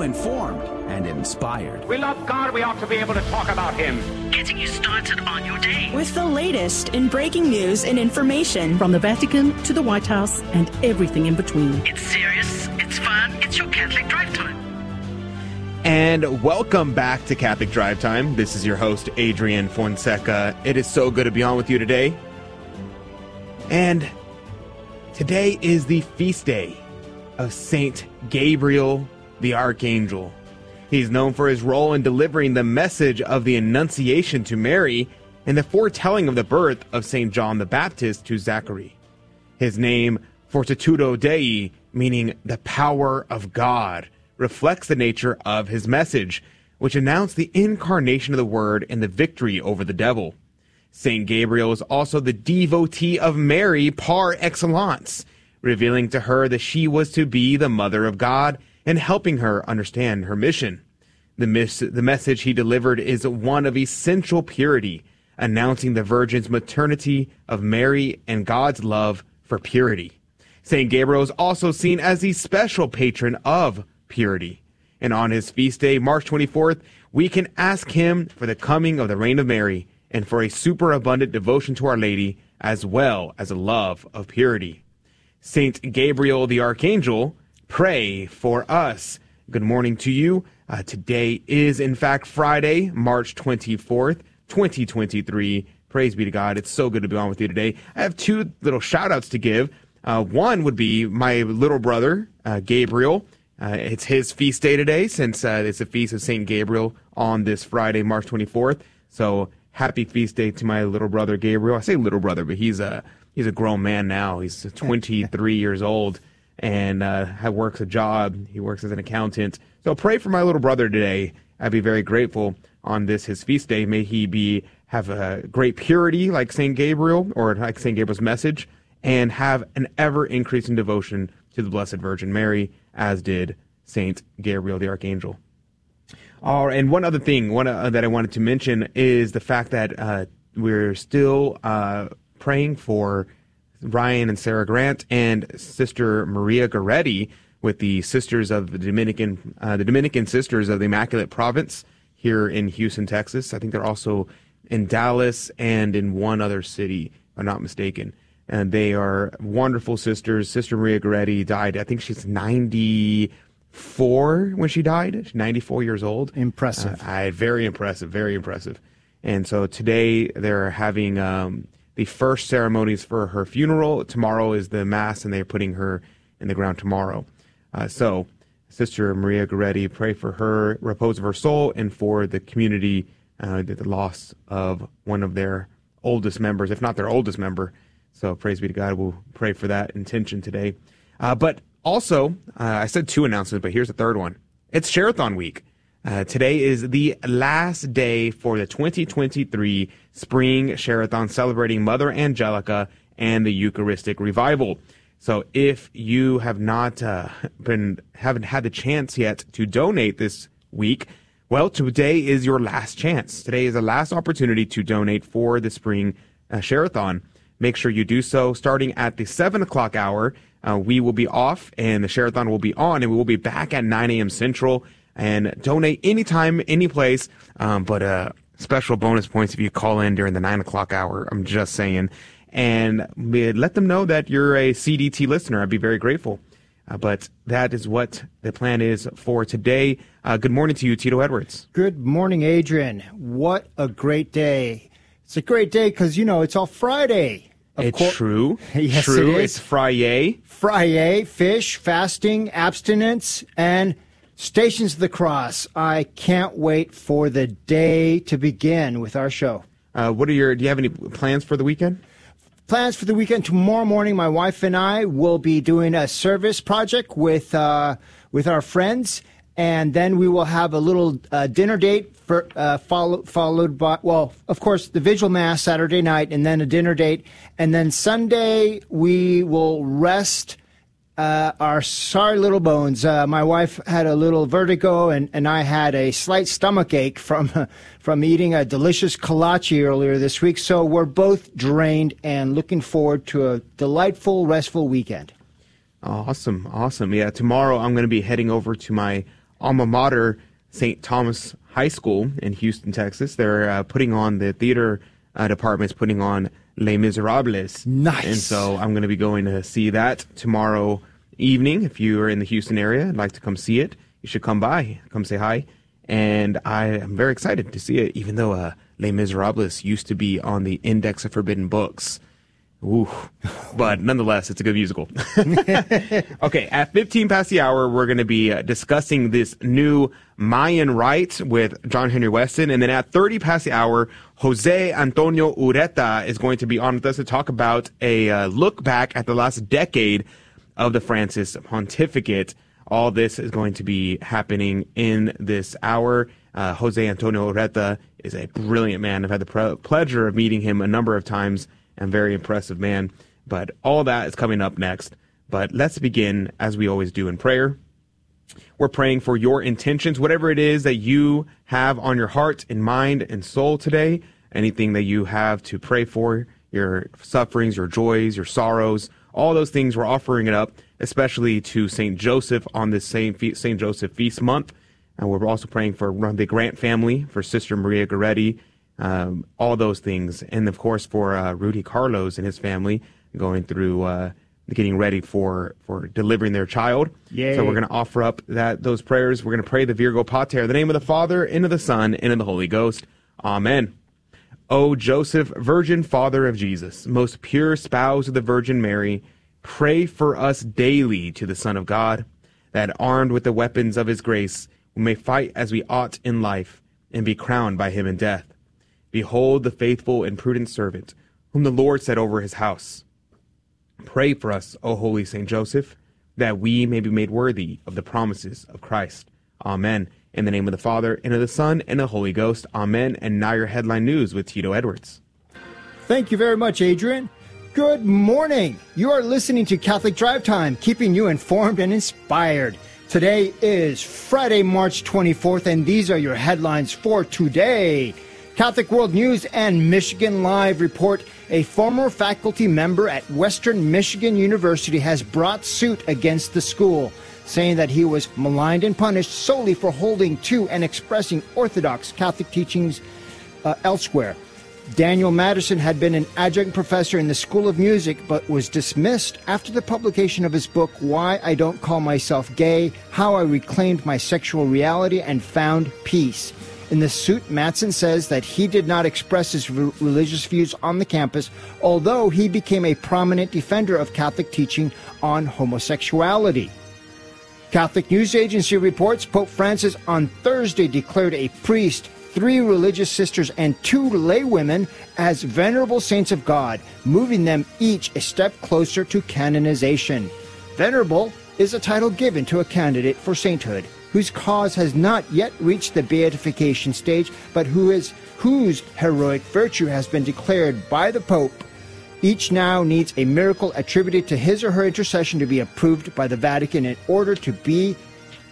you informed and inspired. We love God. We ought to be able to talk about him. Getting you started on your day. With the latest in breaking news and information. From the Vatican to the White House and everything in between. It's serious. It's fun. It's your Catholic Drive Time. And welcome back to Catholic Drive Time. This is your host, Adrian Fonseca. It is so good to be on with you today. And today is the feast day of Saint Gabriel the Archangel. He's known for his role in delivering the message of the Annunciation to Mary and the foretelling of the birth of St. John the Baptist to Zachary. His name, Fortitudo Dei, meaning the power of God, reflects the nature of his message, which announced the incarnation of the Word and the victory over the devil. St. Gabriel is also the devotee of Mary par excellence, revealing to her that she was to be the Mother of God and helping her understand her mission. The message he delivered is one of essential purity, announcing the Virgin's maternity of Mary and God's love for purity. St. Gabriel is also seen as the special patron of purity. And on his feast day, March 24th, we can ask him for the coming of the reign of Mary and for a superabundant devotion to Our Lady, as well as a love of purity. St. Gabriel the Archangel, pray for us. Good morning to you. Today is, in fact, Friday, March 24th, 2023. Praise be to God. It's so good to be on with you today. I have two little shout-outs to give. One would be my little brother, Gabriel. It's his feast day today, since it's the feast of St. Gabriel on this Friday, March 24th. So happy feast day to my little brother, Gabriel. I say little brother, but he's a grown man now. He's 23 years old. And works a job. He works as an accountant. So pray for my little brother today. I'd be very grateful on this, his feast day. May he have a great purity like St. Gabriel, or like St. Gabriel's message, and have an ever-increasing devotion to the Blessed Virgin Mary, as did St. Gabriel the Archangel. And one other thing that I wanted to mention is the fact that we're still praying for Ryan and Sarah Grant and Sister Maria Goretti with the Sisters of the Dominican Sisters of the Immaculate Province here in Houston, Texas. I think they're also in Dallas and in one other city, if I'm not mistaken. And they are wonderful sisters. Sister Maria Goretti died, I think she's 94 when she died. She's 94 years old. Impressive. Very impressive, very impressive. And so today they're having the first ceremonies for her funeral. Tomorrow is the Mass, and they're putting her in the ground tomorrow. So, Sister Maria Goretti, pray for her, repose of her soul, and for the community, the loss of one of their oldest members, if not their oldest member. So, praise be to God. We'll pray for that intention today. But also, I said two announcements, but here's a third one. It's Share-a-thon week. Today is the last day for the 2023 Spring Share-a-thon, celebrating Mother Angelica and the Eucharistic Revival. So if you have not haven't had the chance yet to donate this week, well, today is your last chance. Today is the last opportunity to donate for the Spring Share-a-thon. Make sure you do so starting at the 7 o'clock hour. We will be off, and the Share-a-thon will be on, and we will be back at 9 a.m. Central. And donate anytime, any place, but special bonus points if you call in during the 9 o'clock hour. I'm just saying. And let them know that you're a CDT listener. I'd be very grateful. But that is what the plan is for today. Good morning to you, Tito Edwards. Good morning, Adrian. What a great day. It's a great day because, you know, it's all Friday. True. Yes, true. It is. It's Friday. Friday, fish, fasting, abstinence, and Stations of the Cross. I can't wait for the day to begin with our show. Do you have any plans for the weekend? Plans for the weekend. Tomorrow morning, my wife and I will be doing a service project with our friends, and then we will have a little dinner date for, followed by, well, of course, the Vigil Mass Saturday night, and then a dinner date, and then Sunday we will rest our sorry little bones. My wife had a little vertigo, and I had a slight stomach ache from eating a delicious kolache earlier this week. So we're both drained and looking forward to a delightful, restful weekend. Awesome. Yeah, tomorrow I'm going to be heading over to my alma mater, St. Thomas High School in Houston, Texas. They're putting on, the theater department's putting on Les Miserables. Nice. And so I'm going to be going to see that tomorrow evening. If you are in the Houston area and like to come see it, you should come by, come say hi. And I am very excited to see it, even though Les Miserables used to be on the Index of Forbidden Books. Ooh. But nonetheless, it's a good musical. Okay, at 15 past the hour, we're going to be discussing this new Mayan rite with John Henry Weston. And then at 30 past the hour, Jose Antonio Ureta is going to be on with us to talk about a look back at the last decade of the Francis Pontificate. All this is going to be happening in this hour. Jose Antonio Ureta is a brilliant man. I've had the pleasure of meeting him a number of times. And very impressive man. But all that is coming up next. But let's begin, as we always do, in prayer. We're praying for your intentions, whatever it is that you have on your heart and mind and soul today. Anything that you have to pray for, your sufferings, your joys, your sorrows, all those things, we're offering it up, especially to St. Joseph on this St. Joseph Feast Month. And we're also praying for the Grant family, for Sister Maria Goretti, all those things. And of course, for Rudy Carlos and his family going through, getting ready for delivering their child. Yay. So we're going to offer up those prayers. We're going to pray the Virgo Pater, in the name of the Father, and of the Son, and of the Holy Ghost. Amen. O Joseph, Virgin Father of Jesus, most pure spouse of the Virgin Mary, pray for us daily to the Son of God, that armed with the weapons of his grace, we may fight as we ought in life, and be crowned by him in death. Behold the faithful and prudent servant, whom the Lord set over his house. Pray for us, O holy Saint Joseph, that we may be made worthy of the promises of Christ. Amen. In the name of the Father, and of the Son, and of the Holy Ghost. Amen. And now your headline news with Tito Edwards. Thank you very much, Adrian. Good morning. You are listening to Catholic Drive Time, keeping you informed and inspired. Today is Friday, March 24th, and these are your headlines for today. Catholic World News and Michigan Live report a former faculty member at Western Michigan University has brought suit against the school, saying that he was maligned and punished solely for holding to and expressing Orthodox Catholic teachings elsewhere. Daniel Madison had been an adjunct professor in the School of Music, but was dismissed after the publication of his book, Why I Don't Call Myself Gay, How I Reclaimed My Sexual Reality and Found Peace. In the suit, Mattson says that he did not express his religious views on the campus, although he became a prominent defender of Catholic teaching on homosexuality. Catholic News Agency reports Pope Francis on Thursday declared a priest, 3 religious sisters, and 2 laywomen as venerable saints of God, moving them each a step closer to canonization. Venerable is a title given to a candidate for sainthood whose cause has not yet reached the beatification stage, but whose heroic virtue has been declared by the Pope. Each now needs a miracle attributed to his or her intercession to be approved by the Vatican in order to be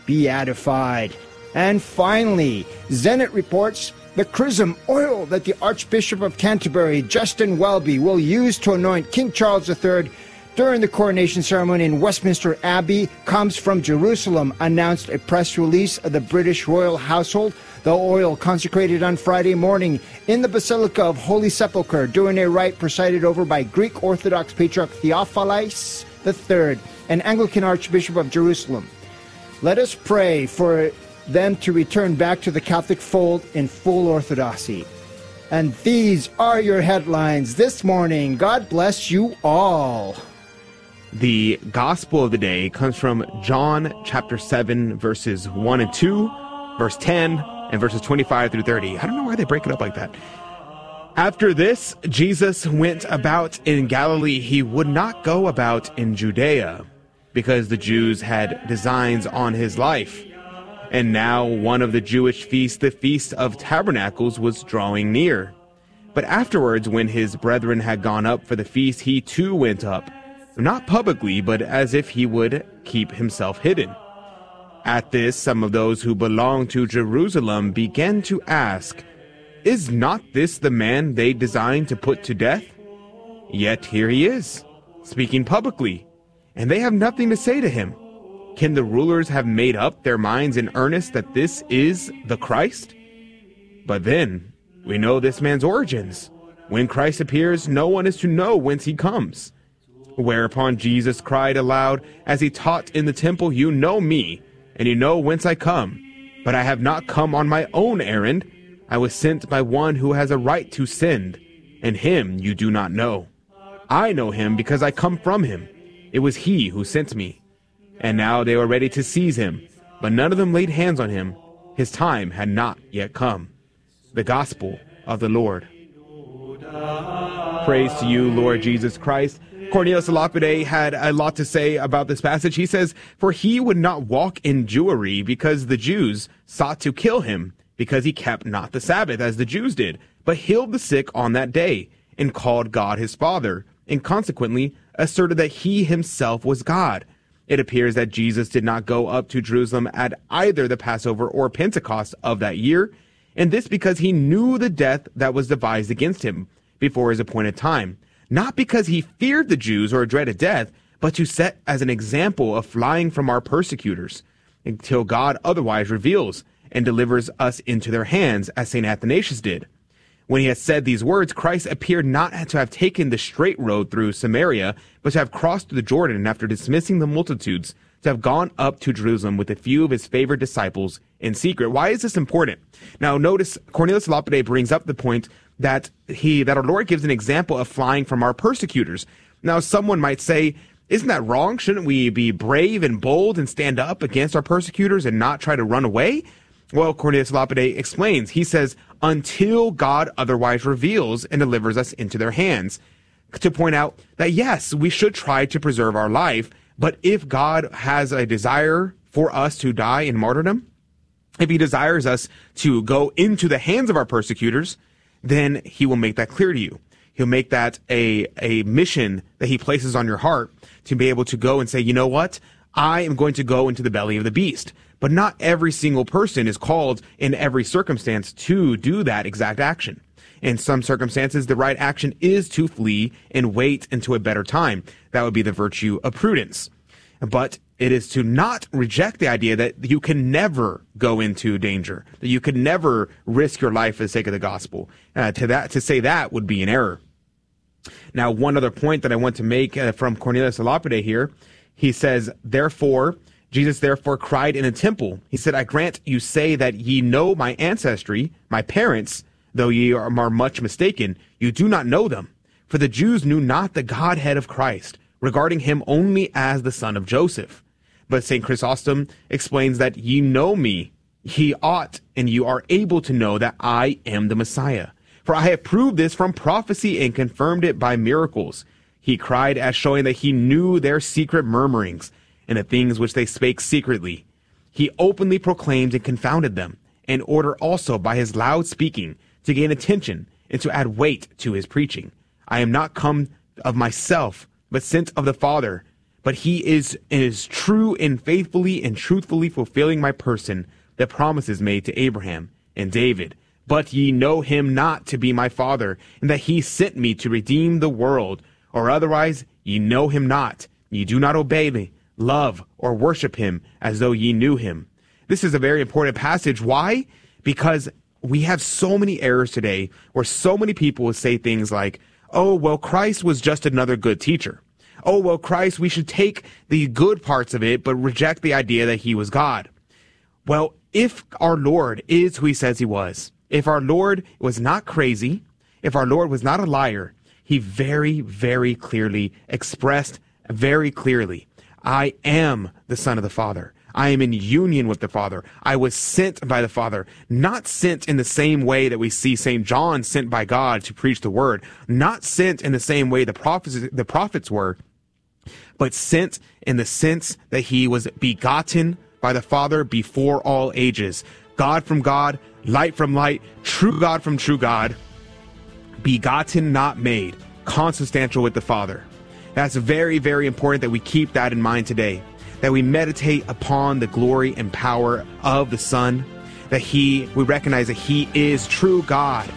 beatified. And finally, Zenit reports the chrism oil that the Archbishop of Canterbury, Justin Welby, will use to anoint King Charles III during the coronation ceremony in Westminster Abbey comes from Jerusalem, announced a press release of the British royal household. The oil consecrated on Friday morning in the Basilica of Holy Sepulchre during a rite presided over by Greek Orthodox Patriarch Theophilus III, an Anglican Archbishop of Jerusalem. Let us pray for them to return back to the Catholic fold in full orthodoxy. And these are your headlines this morning. God bless you all. The gospel of the day comes from John chapter 7, verses 1 and 2, verse 10, and verses 25 through 30. I don't know why they break it up like that. After this, Jesus went about in Galilee. He would not go about in Judea, because the Jews had designs on his life. And now one of the Jewish feasts, the Feast of Tabernacles, was drawing near. But afterwards, when his brethren had gone up for the feast, he too went up, not publicly, but as if he would keep himself hidden. At this, some of those who belonged to Jerusalem began to ask, "Is not this the man they designed to put to death? Yet here he is, speaking publicly, and they have nothing to say to him. Can the rulers have made up their minds in earnest that this is the Christ? But then, we know this man's origins. When Christ appears, no one is to know whence he comes. Whereupon Jesus cried aloud, as he taught in the temple, You know me, and you know whence I come. But I have not come on my own errand. I was sent by one who has a right to send, and him you do not know. I know him because I come from him. It was he who sent me. And now they were ready to seize him, but none of them laid hands on him. His time had not yet come. The Gospel of the Lord. Praise to you, Lord Jesus Christ. Cornelius a Lapide had a lot to say about this passage. He says, For he would not walk in Jewry, because the Jews sought to kill him, because he kept not the Sabbath, as the Jews did, but healed the sick on that day, and called God his Father, and consequently asserted that he himself was God. It appears that Jesus did not go up to Jerusalem at either the Passover or Pentecost of that year, and this because he knew the death that was devised against him before his appointed time, not because he feared the Jews or dreaded death, but to set as an example of flying from our persecutors, until God otherwise reveals and delivers us into their hands, as St. Athanasius did. When he had said these words, Christ appeared not to have taken the straight road through Samaria, but to have crossed the Jordan, and after dismissing the multitudes, to have gone up to Jerusalem with a few of his favorite disciples in secret. Why is this important? Now, notice Cornelius a Lapide brings up the point that our Lord gives an example of flying from our persecutors. Now, someone might say, isn't that wrong? Shouldn't we be brave and bold and stand up against our persecutors and not try to run away? Well, Cornelius a Lapide explains. He says, until God otherwise reveals and delivers us into their hands, to point out that, yes, we should try to preserve our life, but if God has a desire for us to die in martyrdom, if he desires us to go into the hands of our persecutors, then he will make that clear to you. He'll make that a mission that he places on your heart to be able to go and say, you know what? I am going to go into the belly of the beast. But not every single person is called in every circumstance to do that exact action. In some circumstances, the right action is to flee and wait until a better time. That would be the virtue of prudence. But it is to not reject the idea that you can never go into danger, that you can never risk your life for the sake of the gospel. To say that would be an error. Now, one other point that I want to make from Cornelius a Lapide here, he says, Jesus therefore cried in the temple. He said, I grant you say that ye know my ancestry, my parents, though ye are much mistaken, you do not know them. For the Jews knew not the Godhead of Christ, regarding him only as the son of Joseph. But St. Chrysostom explains that ye know me, ye ought, and you are able to know that I am the Messiah. For I have proved this from prophecy and confirmed it by miracles. He cried as showing that he knew their secret murmurings, and the things which they spake secretly. He openly proclaimed and confounded them, in order also by his loud speaking to gain attention and to add weight to his preaching. I am not come of myself, but sent of the Father, but he is true and faithfully and truthfully fulfilling my person, the promises made to Abraham and David. But ye know him not to be my Father, and that he sent me to redeem the world, or otherwise ye know him not, ye do not obey me. Love or worship him as though ye knew him. This is a very important passage. Why? Because we have so many errors today where so many people will say things like, oh, well, Christ was just another good teacher. Oh, well, Christ, we should take the good parts of it, but reject the idea that he was God. Well, if our Lord is who he says he was, if our Lord was not crazy, if our Lord was not a liar, he very, very clearly expressed very clearly, I am the Son of the Father. I am in union with the Father. I was sent by the Father, not sent in the same way that we see St. John sent by God to preach the word, not sent in the same way the prophets were, but sent in the sense that he was begotten by the Father before all ages. God from God, light from light, true God from true God, begotten, not made, consubstantial with the Father. That's very, very important that we keep that in mind today, that we meditate upon the glory and power of the Son, that we recognize that he is true God,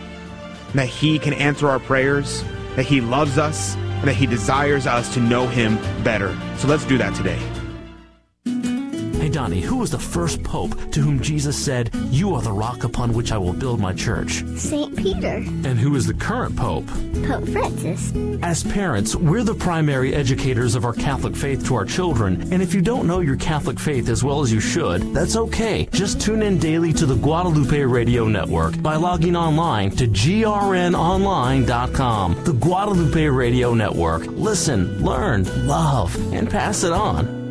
that he can answer our prayers, that he loves us, and that he desires us to know him better. So let's do that today. Johnny, who was the first pope to whom Jesus said, "You are the rock upon which I will build my church"? St. Peter. And who is the current pope? Pope Francis. As parents, we're the primary educators of our Catholic faith to our children, and if you don't know your Catholic faith as well as you should, that's okay. Just tune in daily to the Guadalupe Radio Network by logging online to grnonline.com. The Guadalupe Radio Network. Listen, learn, love, and pass it on.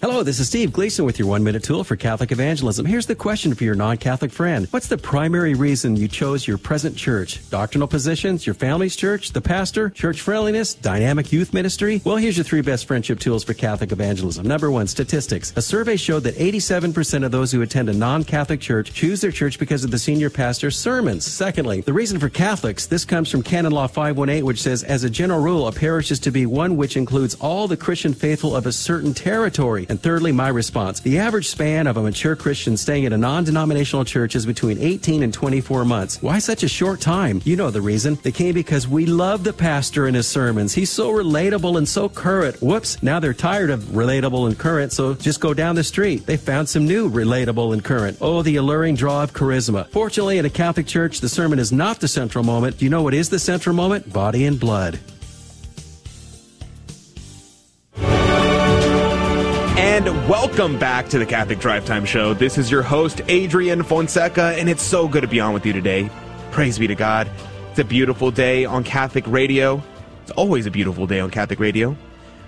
Hello, this is Steve Gleason with your one-minute tool for Catholic evangelism. Here's the question for your non-Catholic friend. What's the primary reason you chose your present church? Doctrinal positions, your family's church, the pastor, church friendliness, dynamic youth ministry? Well, here's your three best friendship tools for Catholic evangelism. Number one, statistics. A survey showed that 87% of those who attend a non-Catholic church choose their church because of the senior pastor's sermons. Secondly, the reason for Catholics. This comes from Canon Law 518, which says, as a general rule, a parish is to be one which includes all the Christian faithful of a certain territory. And thirdly, my response. The average span of a mature Christian staying at a non-denominational church is between 18 and 24 months. Why such a short time? You know the reason. They came because we love the pastor and his sermons. He's so relatable and so current. Whoops, now they're tired of relatable and current, so just go down the street. They found some new relatable and current. Oh, the alluring draw of charisma. Fortunately, at a Catholic church, the sermon is not the central moment. Do you know what is the central moment? Body and blood. And welcome back to the Catholic Drive Time Show. This is your host, Adrian Fonseca, and it's so good to be on with you today. Praise be to God. It's a beautiful day on Catholic radio. It's always a beautiful day on Catholic radio.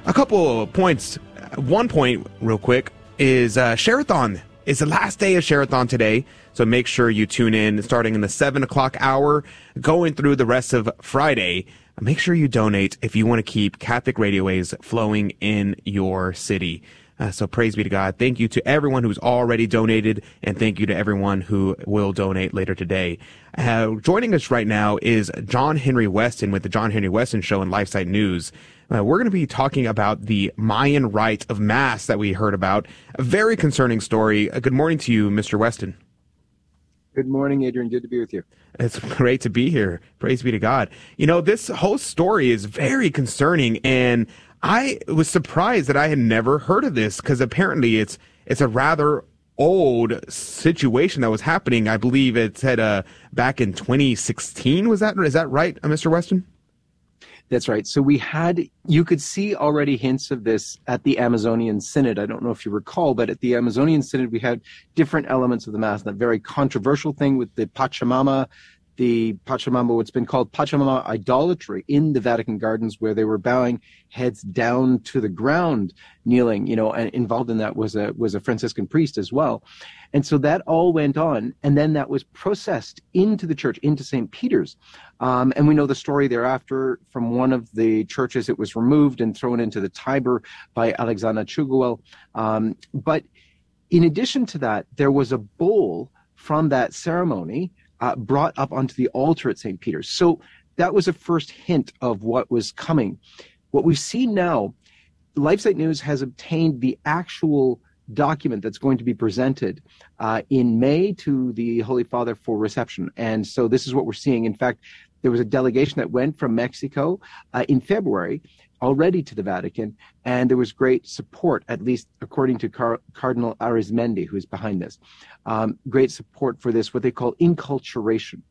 A couple of points. One point, real quick, is Share-a-thon. It's the last day of Share-a-thon today, so make sure you tune in starting in the 7 o'clock hour, going through the rest of Friday. Make sure you donate if you want to keep Catholic radio waves flowing in your city. So praise be to God. Thank you to everyone who's already donated, and thank you to everyone who will donate later today. Joining us right now is John Henry Weston with the John Henry Weston Show and LifeSite News. We're going to be talking about the Mayan rite of Mass that we heard about. A very concerning story. Good morning to you, Mr. Weston. Good morning, Adrian. Good to be with you. It's great to be here. Praise be to God. You know, this whole story is very concerning, and I was surprised that I had never heard of this, because apparently it's a rather old situation that was happening. I believe it said back in 2016. Is that right, Mr. Weston? That's right. So you could see already hints of this at the Amazonian Synod. I don't know if you recall, but at the Amazonian Synod, we had different elements of the Mass, that very controversial thing with the Pachamama, what's been called Pachamama idolatry in the Vatican Gardens, where they were bowing heads down to the ground, kneeling, and involved in that was a Franciscan priest as well. And so that all went on, and then that was processed into the church, into St. Peter's. And we know the story thereafter. From one of the churches, it was removed and thrown into the Tiber by Alexander Chuguel. But in addition to that, there was a bowl from that ceremony brought up onto the altar at St. Peter's. So that was a first hint of what was coming. What we've seen now, LifeSite News has obtained the actual document that's going to be presented in May to the Holy Father for reception. And so this is what we're seeing. In fact, there was a delegation that went from Mexico in February already to the Vatican, and there was great support, at least according to Cardinal Arizmendi, who is behind this, great support for this, what they call inculturation.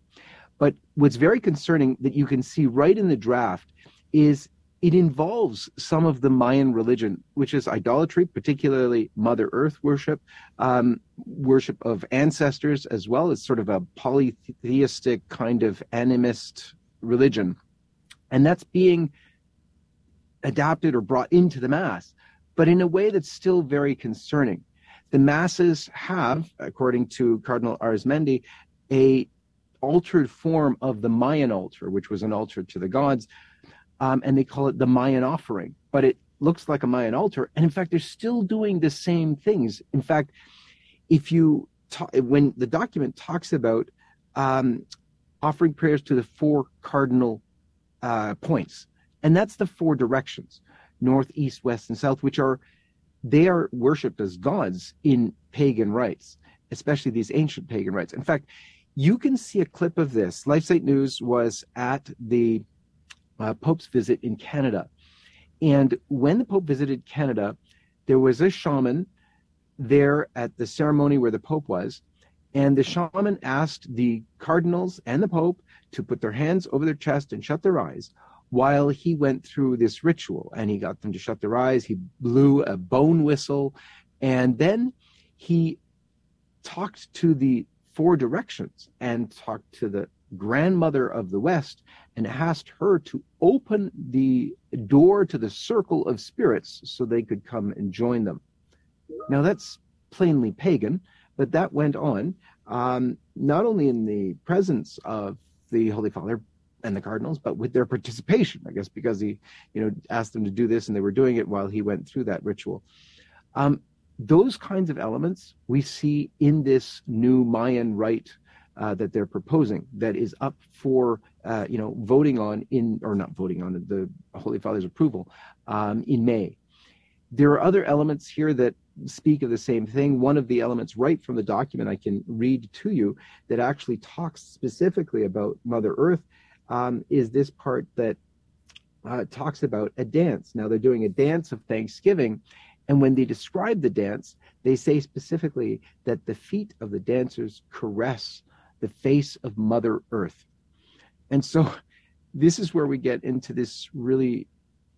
But what's very concerning that you can see right in the draft is it involves some of the Mayan religion, which is idolatry, particularly Mother Earth worship, worship of ancestors, as well as sort of a polytheistic kind of animist religion. And that's being adapted or brought into the Mass, but in a way that's still very concerning. The Masses have, according to Cardinal Arizmendi, a altered form of the Mayan altar, which was an altar to the gods, and they call it the Mayan offering, but it looks like a Mayan altar. And in fact, they're still doing the same things. In fact, when the document talks about offering prayers to the four cardinal points, and that's the four directions, north, east, west, and south, they are worshipped as gods in pagan rites, especially these ancient pagan rites. In fact, you can see a clip of this. LifeSite News was at the Pope's visit in Canada. And when the Pope visited Canada, there was a shaman there at the ceremony where the Pope was, and the shaman asked the cardinals and the Pope to put their hands over their chest and shut their eyes while he went through this ritual. And he got them to shut their eyes. He blew a bone whistle, and then he talked to the four directions and talked to the grandmother of the West and asked her to open the door to the circle of spirits so they could come and join them. Now, that's plainly pagan, but that went on, not only in the presence of the Holy Father and the cardinals, but with their participation, I guess, because he, asked them to do this and they were doing it while he went through that ritual. Those kinds of elements we see in this new Mayan rite that they're proposing, that is up for, voting on the Holy Father's approval in May. There are other elements here that speak of the same thing. One of the elements right from the document I can read to you that actually talks specifically about Mother Earth is this part that talks about a dance. Now, they're doing a dance of Thanksgiving, and when they describe the dance, they say specifically that the feet of the dancers caress the face of Mother Earth. And so this is where we get into this really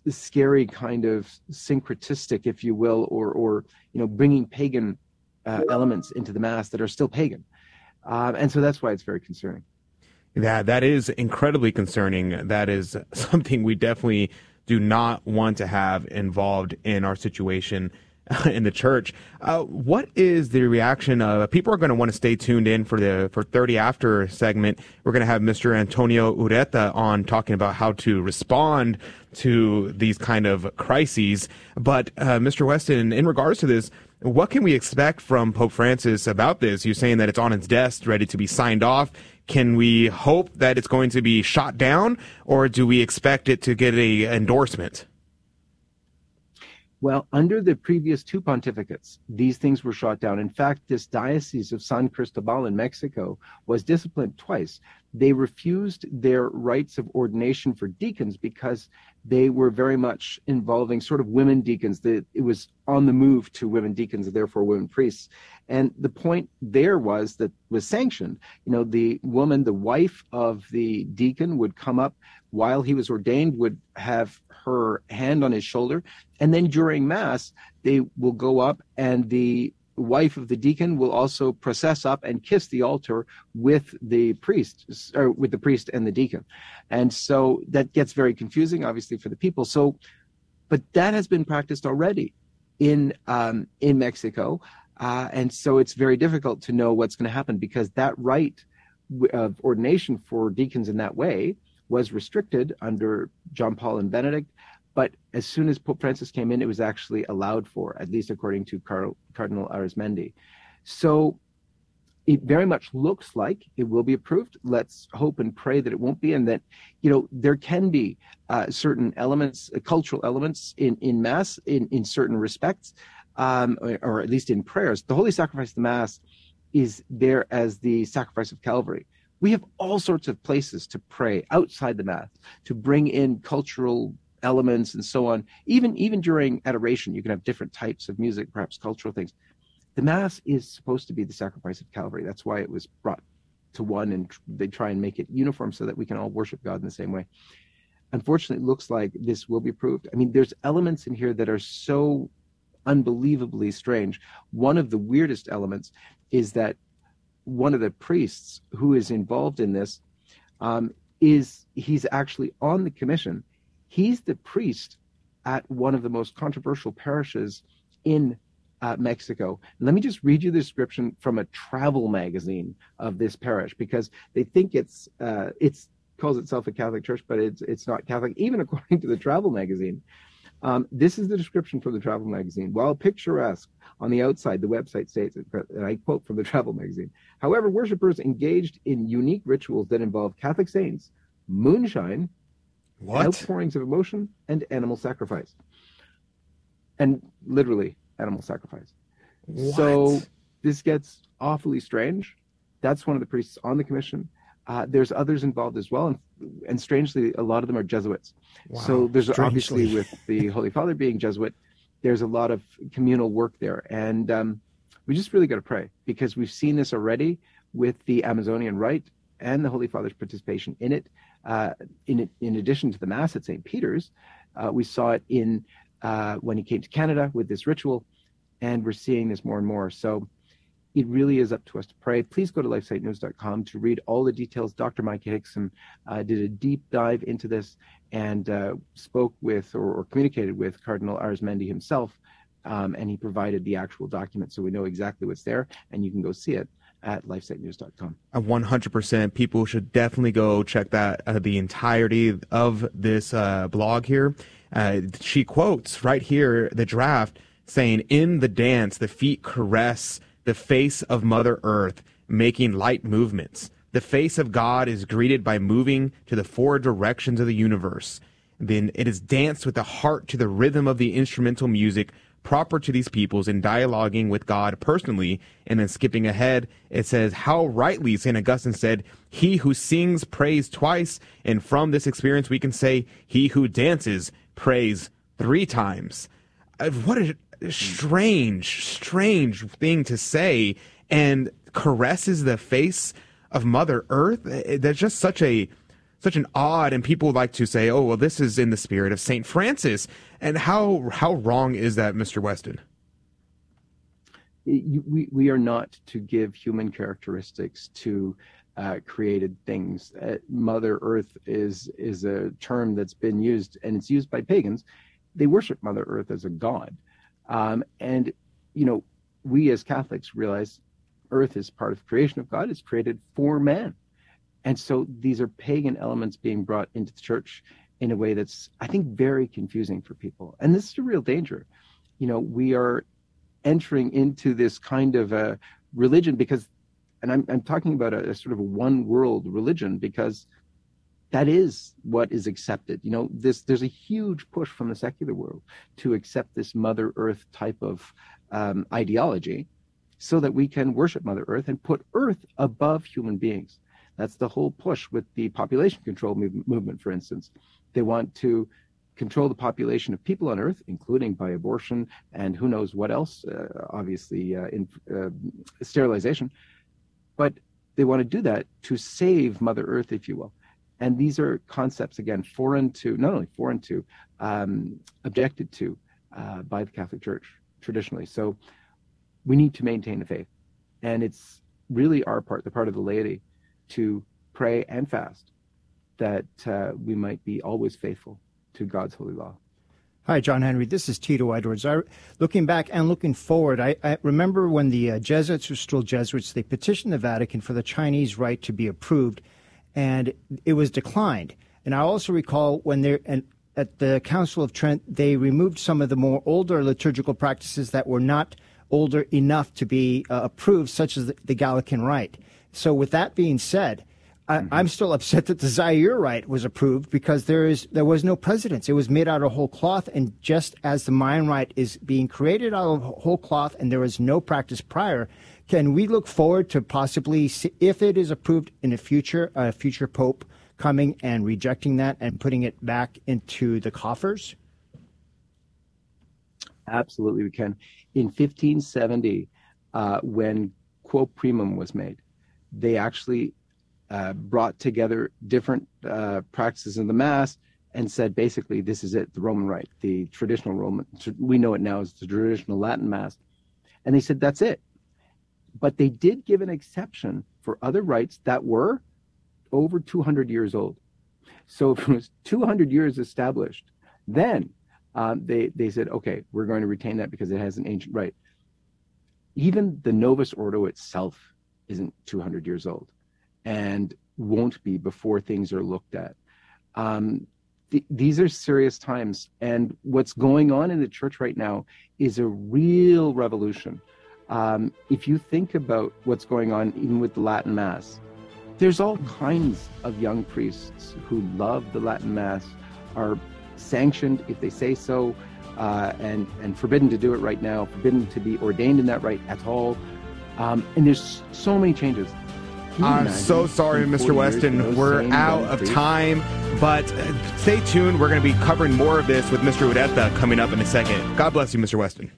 scary kind of syncretistic, if you will, or bringing pagan elements into the Mass that are still pagan. And so that's why it's very concerning. That is incredibly concerning. That is something we definitely do not want to have involved in our situation in the church. What is the reaction of people? Are going to want to stay tuned in for 30 After segment. We're going to have Mr. Antonio Ureta on talking about how to respond to these kind of crises. But Mr. Weston, in regards to this, what can we expect from Pope Francis about this? You're saying that it's on his desk, ready to be signed off. Can we hope that it's going to be shot down, or do we expect it to get an endorsement? Well, under the previous two pontificates, these things were shot down. In fact, this diocese of San Cristobal in Mexico was disciplined twice. They refused their rights of ordination for deacons because they were very much involving sort of women deacons. It was on the move to women deacons and therefore women priests. And the point there was that was sanctioned. The woman, the wife of the deacon, would come up while he was ordained, would have her hand on his shoulder, and then during Mass they will go up and the wife of the deacon will also process up and kiss the altar with the priest, or with the priest and the deacon. And so that gets very confusing, obviously, for the people. But that has been practiced already in Mexico, and so it's very difficult to know what's going to happen, because that right of ordination for deacons in that way was restricted under John Paul and Benedict, but as soon as Pope Francis came in, it was actually allowed for, at least according to Cardinal Arizmendi. So it very much looks like it will be approved. Let's hope and pray that it won't be, and that, there can be certain elements, cultural elements in Mass in certain respects, or at least in prayers. The Holy Sacrifice of the Mass is there as the sacrifice of Calvary. We have all sorts of places to pray outside the Mass, to bring in cultural elements and so on. Even during adoration, you can have different types of music, perhaps cultural things. The Mass is supposed to be the sacrifice of Calvary. That's why it was brought to one, and they try and make it uniform so that we can all worship God in the same way. Unfortunately, it looks like this will be approved. I mean, there's elements in here that are so unbelievably strange. One of the weirdest elements is that one of the priests who is involved in this he's actually on the commission. He's the priest at one of the most controversial parishes in Mexico. Let me just read you the description from a travel magazine of this parish, because they think it's calls itself a Catholic church, but it's not Catholic, even according to the travel magazine. This is the description from the travel magazine. While picturesque on the outside, the website states, and I quote from the travel magazine, however, worshipers engaged in unique rituals that involve Catholic saints, moonshine, outpourings of emotion, and animal sacrifice. And literally, animal sacrifice. What? So this gets awfully strange. That's one of the priests on the commission. There's others involved as well, and strangely, a lot of them are Jesuits. Wow, so there's obviously, with the Holy Father being Jesuit, there's a lot of communal work there. And we just really got to pray, because we've seen this already with the Amazonian Rite and the Holy Father's participation in it. In addition to the Mass at St. Peter's, we saw it in when he came to Canada with this ritual, and we're seeing this more and more. So it really is up to us to pray. Please go to lifesitenews.com to read all the details. Dr. Mike Hickson did a deep dive into this and spoke with or communicated with Cardinal Arizmendi himself, and he provided the actual document, so we know exactly what's there, and you can go see it at lifesitenews.com. 100%. People should definitely go check that, the entirety of this blog here. She quotes right here the draft saying, "In the dance, the feet caress the face of Mother Earth, making light movements. The face of God is greeted by moving to the four directions of the universe. Then it is danced with the heart to the rhythm of the instrumental music proper to these peoples, in dialoguing with God personally." And then skipping ahead, it says, "How rightly St. Augustine said, he who sings prays twice. And from this experience, we can say, he who dances prays three times." What a strange, strange thing to say. And caresses the face of Mother Earth. There's just such an odd, and people like to say, "Oh, well, this is in the spirit of St. Francis." And how wrong is that, Mr. Weston? We are not to give human characteristics to created things. Mother Earth is a term that's been used, and it's used by pagans. They worship Mother Earth as a god. And, you know, we as Catholics realize Earth is part of the creation of God. It's created for man. And so these are pagan elements being brought into the church in a way that's, I think, very confusing for people. And this is a real danger. You know, we are entering into this kind of a religion because, and I'm talking about a sort of a one world religion, because that is what is accepted. You know, there's a huge push from the secular world to accept this Mother Earth type of ideology so that we can worship Mother Earth and put Earth above human beings. That's the whole push with the population control movement, for instance. They want to control the population of people on Earth, including by abortion and who knows what else, obviously sterilization. But they want to do that to save Mother Earth, if you will. And these are concepts, again, objected to by the Catholic Church traditionally. So we need to maintain the faith. And it's really our part, the part of the laity, to pray and fast that we might be always faithful to God's holy law. Hi, John Henry. This is Tito Edwards. Looking back and looking forward, I remember when the Jesuits were still Jesuits, they petitioned the Vatican for the Chinese Rite to be approved, and it was declined. And I also recall when at the Council of Trent, they removed some of the more older liturgical practices that were not older enough to be approved, such as the Gallican Rite. So with that being said, I'm still upset that the Zaire Rite was approved, because there was no precedence. It was made out of whole cloth, and just as the Mayan Rite is being created out of whole cloth and there was no practice prior, can we look forward to possibly, if it is approved in the future, a future Pope coming and rejecting that and putting it back into the coffers? Absolutely we can. In 1570, when Quo Primum was made, they actually brought together different practices in the Mass and said, basically, this is it, the Roman Rite, the traditional Roman, we know it now as the traditional Latin Mass. And they said, that's it. But they did give an exception for other rites that were over 200 years old. So if it was 200 years established, then they said, okay, we're going to retain that because it has an ancient rite. Even the Novus Ordo itself isn't 200 years old and won't be before things are looked at. These are serious times. And what's going on in the church right now is a real revolution. If you think about what's going on, even with the Latin Mass, there's all kinds of young priests who love the Latin Mass, are sanctioned if they say so, and forbidden to do it right now, forbidden to be ordained in that rite at all. And there's so many changes. I'm so sorry, Mr. Weston. We're out of time, but stay tuned. We're going to be covering more of this with Mr. Ureta coming up in a second. God bless you, Mr. Weston.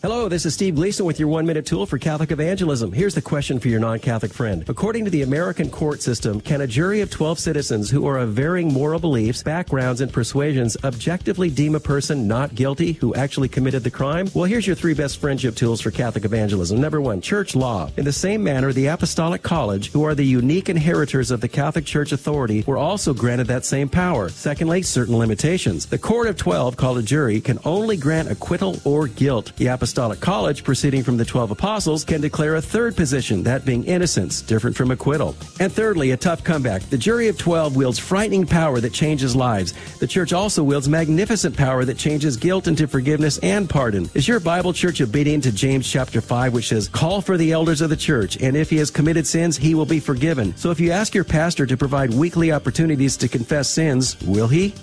Hello, this is Steve Gleason with your one-minute tool for Catholic evangelism. Here's the question for your non-Catholic friend. According to the American court system, can a jury of 12 citizens who are of varying moral beliefs, backgrounds, and persuasions objectively deem a person not guilty who actually committed the crime? Well, here's your three best friendship tools for Catholic evangelism. Number one, church law. In the same manner, the Apostolic College, who are the unique inheritors of the Catholic Church authority, were also granted that same power. Secondly, certain limitations. The court of 12, called a jury, can only grant acquittal or guilt. The Apostolic College, proceeding from the 12 apostles, can declare a third position, that being innocence, different from acquittal. And thirdly, a tough comeback. The jury of 12 wields frightening power that changes lives. The church also wields magnificent power that changes guilt into forgiveness and pardon. Is your Bible church obedient to James chapter 5, which says, "Call for the elders of the church, and if he has committed sins, he will be forgiven"? So if you ask your pastor to provide weekly opportunities to confess sins, will he?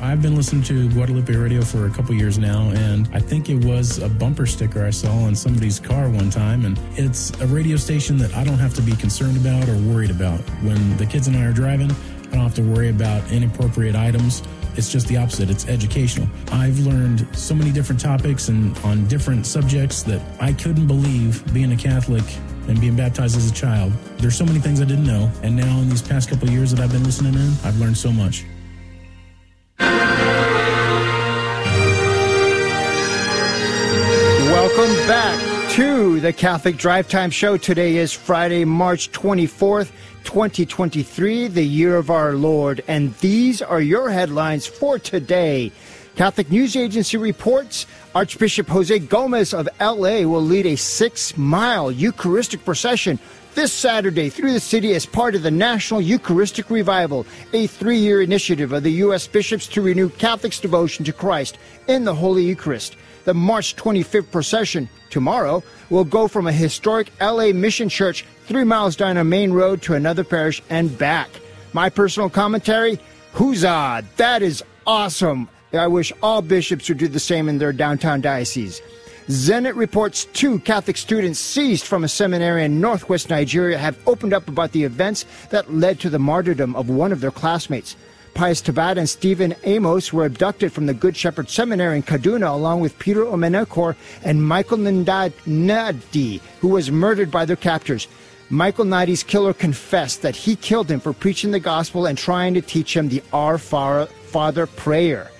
I've been listening to Guadalupe Radio for a couple years now, and I think it was a bumper sticker I saw on somebody's car one time, and it's a radio station that I don't have to be concerned about or worried about. When the kids and I are driving, I don't have to worry about inappropriate items. It's just the opposite. It's educational. I've learned so many different topics and on different subjects that I couldn't believe being a Catholic and being baptized as a child. There's so many things I didn't know, and now in these past couple years that I've been listening in, I've learned so much. Welcome back to the Catholic Drive Time Show. Today is Friday, March 24th, 2023, the year of our Lord. And these are your headlines for today. Catholic News Agency reports Archbishop Jose Gomez of L.A. will lead a 6-mile Eucharistic procession this Saturday through the city as part of the National Eucharistic Revival, a 3-year initiative of the U.S. bishops to renew Catholics' devotion to Christ in the Holy Eucharist. The March 25th procession tomorrow will go from a historic L.A. Mission Church 3 miles down a main road to another parish and back. My personal commentary, huzzah, that is awesome. I wish all bishops would do the same in their downtown diocese. Zenit reports 2 Catholic students seized from a seminary in northwest Nigeria have opened up about the events that led to the martyrdom of one of their classmates. Pius Tabat and Stephen Amos were abducted from the Good Shepherd Seminary in Kaduna, along with Peter Omenekor and Michael Nadi, who was murdered by their captors. Michael Nadi's killer confessed that he killed him for preaching the gospel and trying to teach him the Our Father prayer.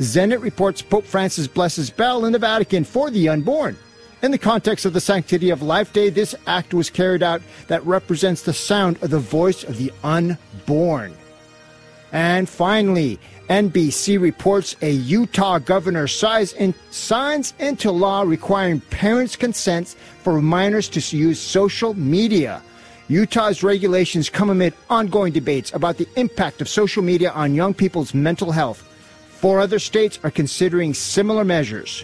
Zenit reports Pope Francis blesses Bell in the Vatican for the unborn. In the context of the Sanctity of Life Day, this act was carried out that represents the sound of the voice of the unborn. And finally, NBC reports a Utah governor signs into law requiring parents' consent for minors to use social media. Utah's regulations come amid ongoing debates about the impact of social media on young people's mental health. 4 other states are considering similar measures.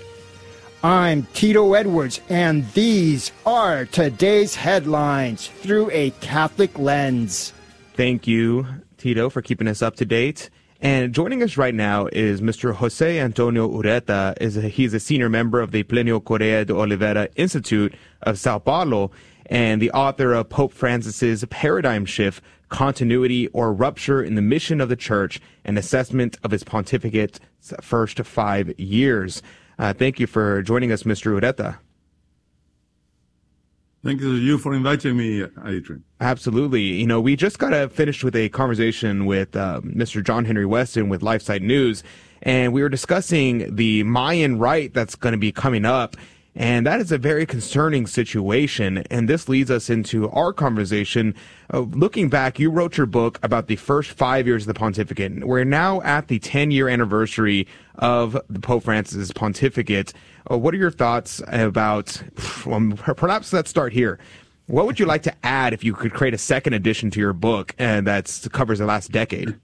I'm Tito Edwards, and these are today's headlines through a Catholic lens. Thank you, Tito, for keeping us up to date. And joining us right now is Mr. Jose Antonio Ureta. He's a senior member of the Plenio Correa de Oliveira Institute of Sao Paulo and the author of Pope Francis's Paradigm Shift, Continuity or Rupture in the Mission of the Church, an assessment of his pontificate's first 5 years. Thank you for joining us, Mr. Ureta. Thank you to you for inviting me, Adrian. Absolutely. You know, we just got finished with a conversation with Mr. John Henry Weston with LifeSite News, and we were discussing the Mayan Rite that's going to be coming up, and that is a very concerning situation, and this leads us into our conversation. Looking back, you wrote your book about the first 5 years of the pontificate. We're now at the 10-year anniversary of Pope Francis' pontificate. What are your thoughts about, perhaps let's start here. What would you like to add if you could create a second edition to your book that covers the last decade?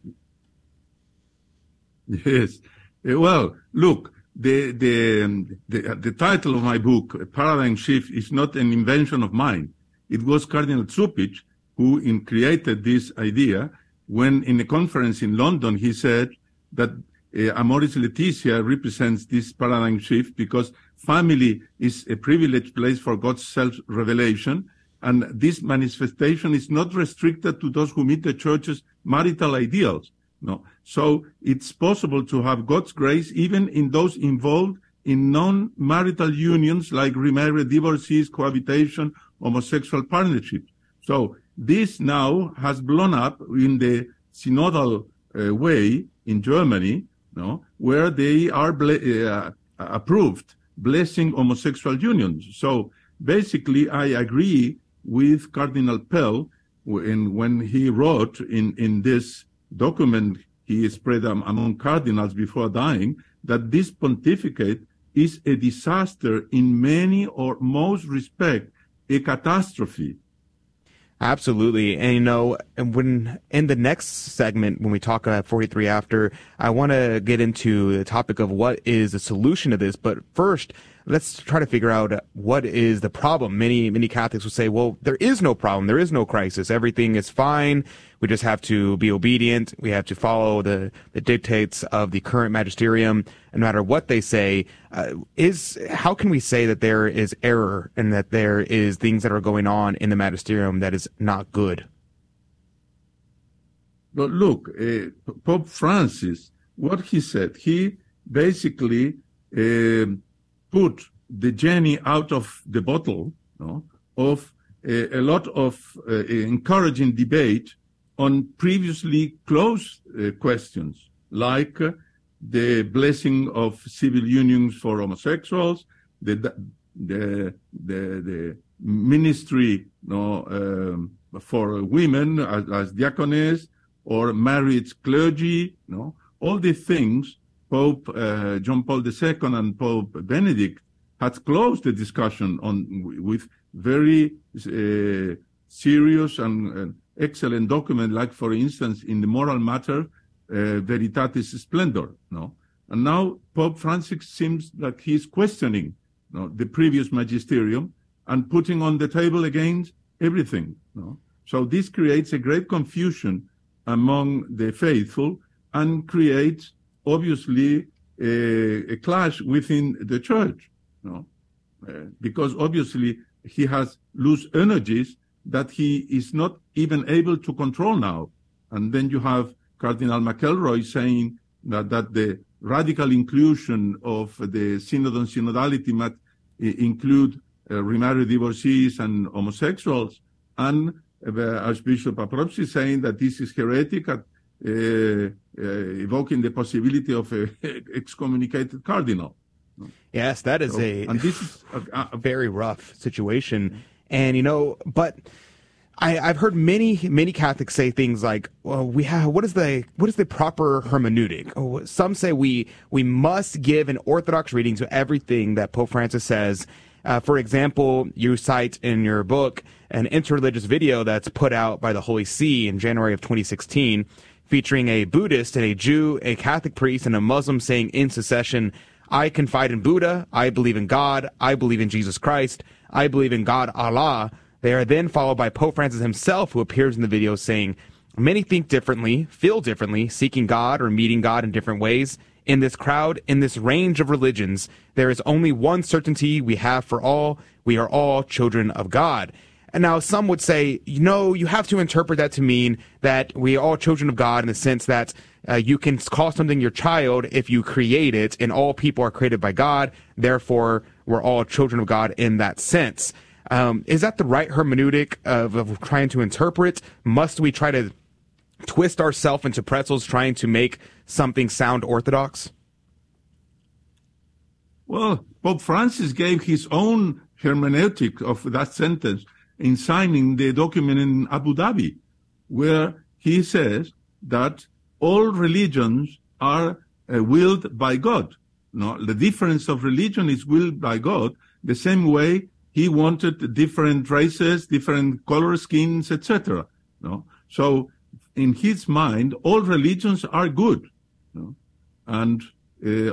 Yes. Well, look, the title of my book, Paradigm Shift, is not an invention of mine. It was Cardinal Zupich who created this idea when in a conference in London he said that Amoris Laetitia represents this paradigm shift because family is a privileged place for God's self-revelation, and this manifestation is not restricted to those who meet the church's marital ideals. No. So it's possible to have God's grace even in those involved in non-marital unions like remarried, divorcees, cohabitation, homosexual partnerships. So this now has blown up in the synodal way in Germany, no, where they are approved blessing homosexual unions. So basically, I agree with Cardinal Pell when he wrote in this document he spread among cardinals before dying that this pontificate is a disaster in many or most respects, a catastrophe. Absolutely. And, you know, when in the next segment, when we talk about 43 After, I want to get into the topic of what is the solution to this. But first, let's try to figure out what is the problem. Many Catholics will say, well, there is no problem. There is no crisis. Everything is fine. We just have to be obedient. We have to follow the dictates of the current magisterium, no matter what they say. How can we say that there is error and that there is things that are going on in the magisterium that is not good? But look, Pope Francis, what he said, he basically put the genie out of the bottle, no, of a lot of encouraging debate on previously closed questions like the blessing of civil unions for homosexuals, the ministry, no, for women as diaconess or married clergy, no, all the things Pope John Paul II and Pope Benedict had closed the discussion on with very serious and excellent document, like for instance in the moral matter, Veritatis Splendor, no, and now Pope Francis seems that he's questioning, no, the previous magisterium and putting on the table again everything, no. So this creates a great confusion among the faithful and creates obviously a clash within the church, no, because obviously he has loose energies that he is not even able to control now. And then you have Cardinal McElroy saying that the radical inclusion of the synod on synodality might include remarried divorcees and homosexuals, and Archbishop Paprobsky saying that this is heretic, evoking the possibility of an excommunicated cardinal. Yes, that is a very rough situation. And, you know, but I've heard many Catholics say things like, well, what is the proper hermeneutic? Oh, some say we must give an orthodox reading to everything that Pope Francis says. For example, you cite in your book an interreligious video that's put out by the Holy See in January of 2016 featuring a Buddhist and a Jew, a Catholic priest, and a Muslim saying in succession, I confide in Buddha, I believe in God, I believe in Jesus Christ, I believe in God, Allah. They are then followed by Pope Francis himself, who appears in the video saying, many think differently, feel differently, seeking God or meeting God in different ways. In this crowd, in this range of religions, there is only one certainty we have for all. We are all children of God. And now some would say, you know, you have to interpret that to mean that we are all children of God in the sense that you can call something your child if you create it, and all people are created by God. Therefore, we're all children of God in that sense. Is that the right hermeneutic of trying to interpret? Must we try to twist ourselves into pretzels trying to make something sound orthodox? Well, Pope Francis gave his own hermeneutic of that sentence in signing the document in Abu Dhabi, where he says that all religions are willed by God. No, the difference of religion is willed by God, the same way he wanted different races, different color schemes, etc. No? So in his mind, all religions are good. No? And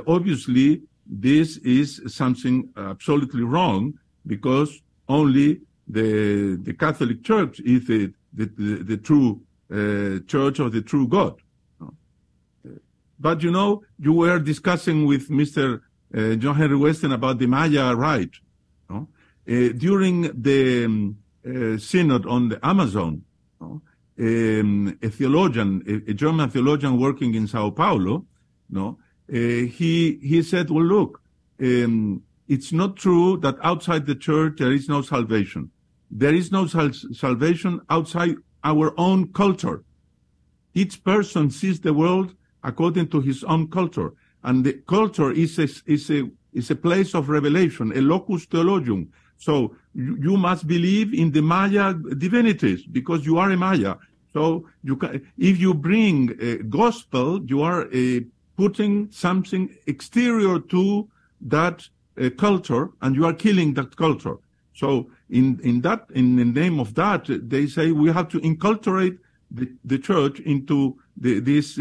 obviously, this is something absolutely wrong, because only the Catholic Church is the true church of the true God. No? But, you know, you were discussing with Mr. John Henry Weston about the Maya rite. No? During the synod on the Amazon, no? A German theologian working in Sao Paulo, no? He said, well, look, it's not true that outside the church there is no salvation. There is no salvation outside our own culture. Each person sees the world according to his own culture, and the culture is a place of revelation, a locus theologium. So you must believe in the Maya divinities because you are a Maya. So you can, if you bring a gospel, you are putting something exterior to that culture, and you are killing that culture. So in the name of that, they say we have to inculturate the church into these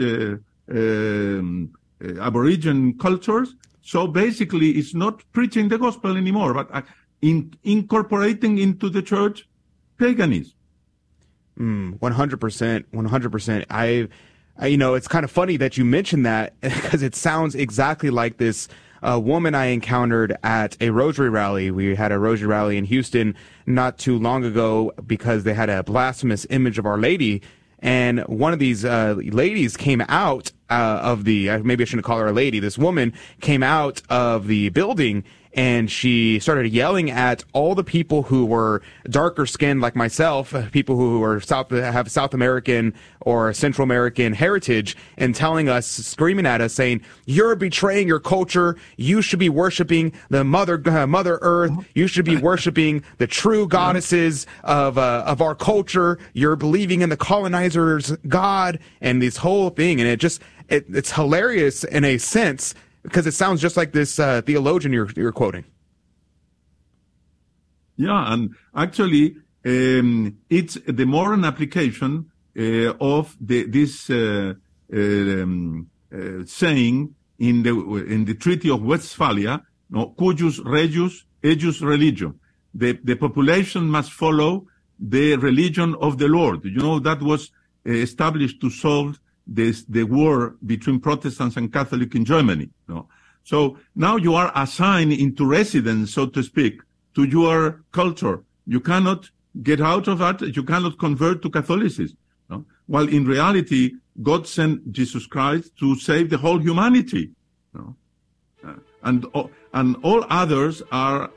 Aborigine cultures. So basically, it's not preaching the gospel anymore, but incorporating into the church paganism. 100%. I you know, it's kind of funny that you mentioned that because it sounds exactly like this woman I encountered at a rosary rally. We had a rosary rally in Houston not too long ago because they had a blasphemous image of Our Lady. And one of these ladies came out of the, maybe I shouldn't call her a lady, this woman came out of the building and she started yelling at all the people who were darker skinned like myself, people who are have South American or Central American heritage, and telling us, screaming at us, saying, "You're betraying your culture. You should be worshiping the Mother Earth. You should be worshiping the true goddesses of our culture. You're believing in the colonizer's God," and this whole thing. And it's hilarious in a sense, because it sounds just like this theologian you're quoting. Yeah, and actually, it's the modern application of this saying in the Treaty of Westphalia, no, "Cujus regius, ejus religio." The population must follow the religion of the Lord. You know, that was established to solve the war between Protestants and Catholics in Germany. No? So now you are assigned into residence, so to speak, to your culture. You cannot get out of that. You cannot convert to Catholicism. No? While in reality, God sent Jesus Christ to save the whole humanity. No? And all others are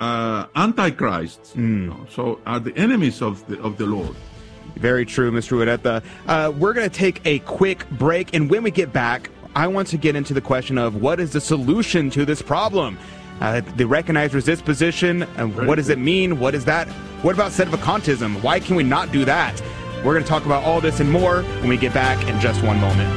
antichrists. No? So are the enemies of the Lord. Very true, Mr. Ureta. We're going to take a quick break, and when we get back, I want to get into the question of what is the solution to this problem? The recognized resist position, and what does it mean? What is that? What about sedevacantism? Why can we not do that? We're going to talk about all this and more when we get back in just one moment.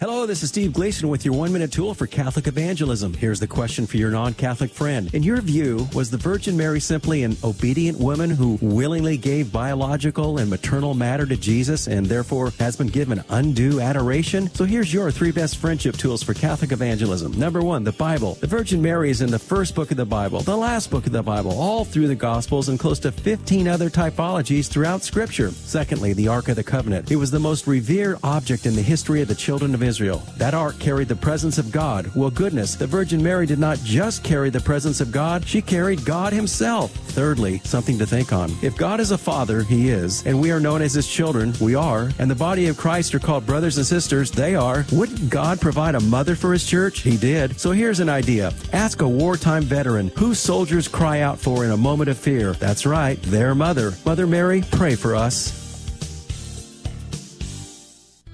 Hello, this is Steve Gleason with your one-minute tool for Catholic evangelism. Here's the question for your non-Catholic friend. In your view, was the Virgin Mary simply an obedient woman who willingly gave biological and maternal matter to Jesus and therefore has been given undue adoration? So here's your 3 best friendship tools for Catholic evangelism. Number 1, the Bible. The Virgin Mary is in the first book of the Bible, the last book of the Bible, all through the Gospels, and close to 15 other typologies throughout Scripture. Secondly, the Ark of the Covenant. It was the most revered object in the history of the children of Israel. That ark carried the presence of God. Well, goodness, the Virgin Mary did not just carry the presence of God, she carried God himself. Thirdly, something to think on. If God is a father, he is, and we are known as his children, we are, and the body of Christ are called brothers and sisters, they are. Wouldn't God provide a mother for his church? He did. So here's an idea. Ask a wartime veteran who soldiers cry out for in a moment of fear. That's right, their mother. Mother Mary, pray for us.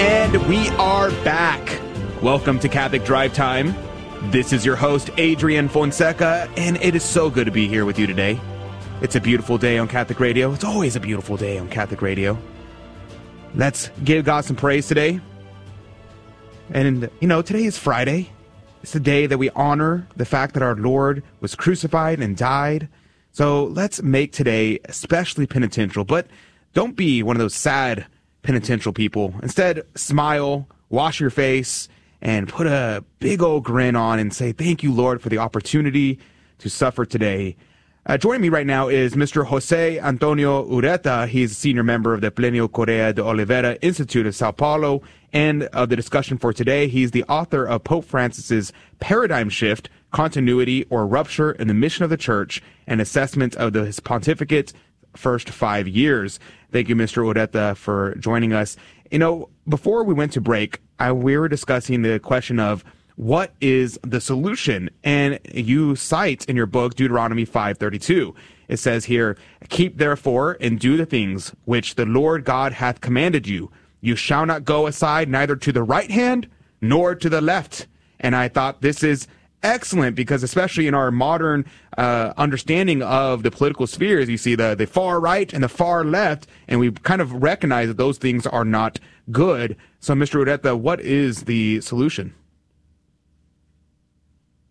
And we are back. Welcome to Catholic Drive Time. This is your host, Adrian Fonseca, and it is so good to be here with you today. It's a beautiful day on Catholic Radio. It's always a beautiful day on Catholic Radio. Let's give God some praise today. And, you know, today is Friday. It's the day that we honor the fact that our Lord was crucified and died. So let's make today especially penitential. But don't be one of those sad penitential people. Instead, smile, wash your face, and put a big old grin on and say, thank you, Lord, for the opportunity to suffer today. Joining me right now is Mr. Jose Antonio Ureta. He's a senior member of the Plenio Correa de Oliveira Institute of Sao Paulo. And of the discussion for today, he's the author of Pope Francis's Paradigm Shift, Continuity or Rupture in the Mission of the Church, an assessment of his pontificate's first 5 years. Thank you, Mr. Ureta, for joining us. You know, before we went to break, we were discussing the question of, what is the solution? And you cite in your book Deuteronomy 5:32. It says here, keep therefore and do the things which the Lord God hath commanded you. You shall not go aside neither to the right hand nor to the left. And I thought this is excellent because especially in our modern understanding of the political spheres, you see the far right and the far left, and we kind of recognize that those things are not good. So, Mr. Ureta, what is the solution?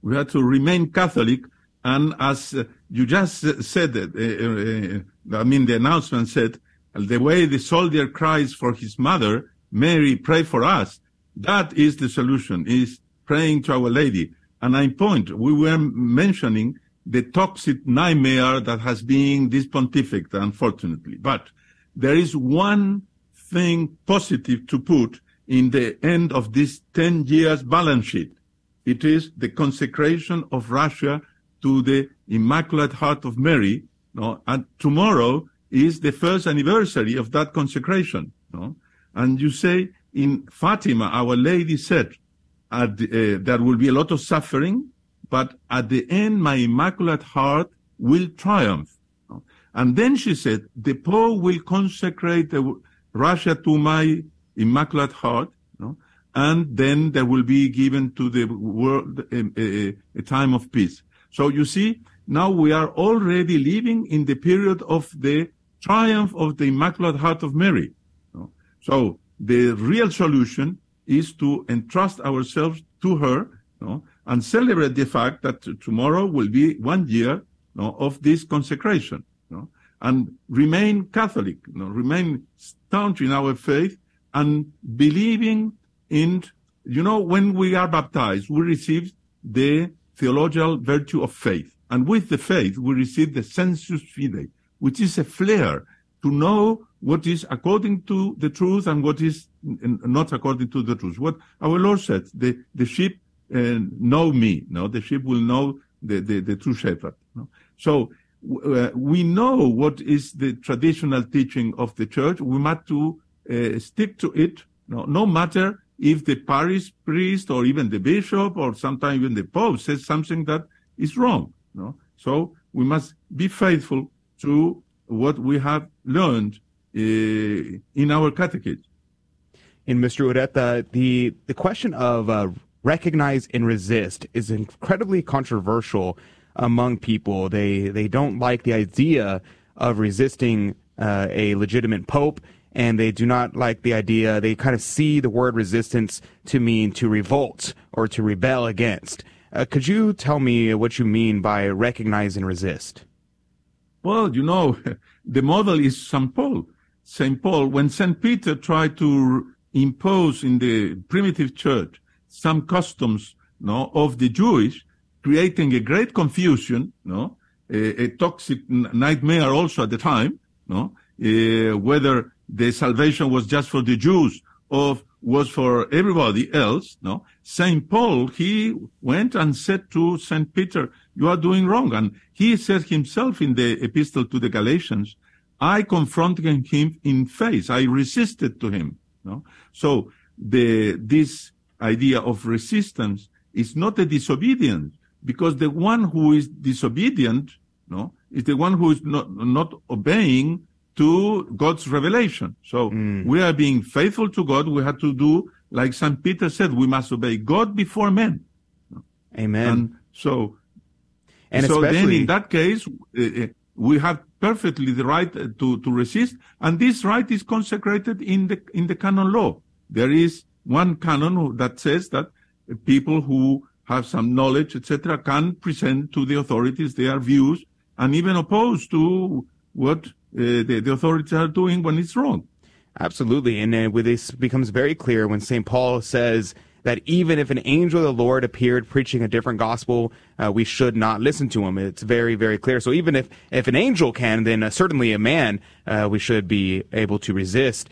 We have to remain Catholic, and as you just said, the announcement said, the way the soldier cries for his mother, Mary, pray for us. That is the solution, is praying to Our Lady. And I point, we were mentioning the toxic nightmare that has been this pontificate, unfortunately. But there is one thing positive to put in the end of this 10 years balance sheet. It is the consecration of Russia to the Immaculate Heart of Mary. No? And tomorrow is the first anniversary of that consecration. No? And you say in Fatima, Our Lady said, there will be a lot of suffering, but at the end, my Immaculate Heart will triumph. No? And then she said, the Pope will consecrate Russia to my Immaculate Heart. No? And then there will be given to the world a time of peace. So you see, now we are already living in the period of the triumph of the Immaculate Heart of Mary. So the real solution is to entrust ourselves to her, and celebrate the fact that tomorrow will be 1 year of this consecration, and remain Catholic, remain staunch in our faith and believing. And, you know, when we are baptized, we receive the theological virtue of faith. And with the faith, we receive the sensus fidei, which is a flair to know what is according to the truth and what is not according to the truth. What our Lord said, the sheep know me. No, the sheep will know the true shepherd. No? So we know what is the traditional teaching of the church. We must to stick to it, no matter if the parish priest or even the bishop or sometimes even the pope says something that is wrong. No? So we must be faithful to what we have learned in our catechism. And Mr. Ureta, the question of recognize and resist is incredibly controversial among people. They don't like the idea of resisting a legitimate pope. And they do not like the idea, they kind of see the word resistance to mean to revolt or to rebel against. Could you tell me what you mean by recognize and resist? Well, you know, the model is St. Paul. St. Paul, when St. Peter tried to impose in the primitive church some customs of the Jewish, creating a great confusion, a toxic nightmare also at the time, whether the salvation was just for the Jews or was for everybody else, St. Paul, he went and said to St. Peter, you are doing wrong. And he said himself in the epistle to the Galatians, I confronted him in face. I resisted to him. So this idea of resistance is not a disobedience, because the one who is disobedient, is the one who is not obeying to God's revelation. So we are being faithful to God. We have to do, like St. Peter said, we must obey God before men. Amen. And so then in that case, We have perfectly the right to resist, and this right is consecrated in the canon law. There is one canon that says that people who have some knowledge, etc., can present to the authorities their views and even oppose to what the authorities are doing when it's wrong. Absolutely, and this becomes very clear when St. Paul says that even if an angel of the Lord appeared preaching a different gospel, we should not listen to him. It's very, very clear. So even if an angel can, then certainly a man, we should be able to resist.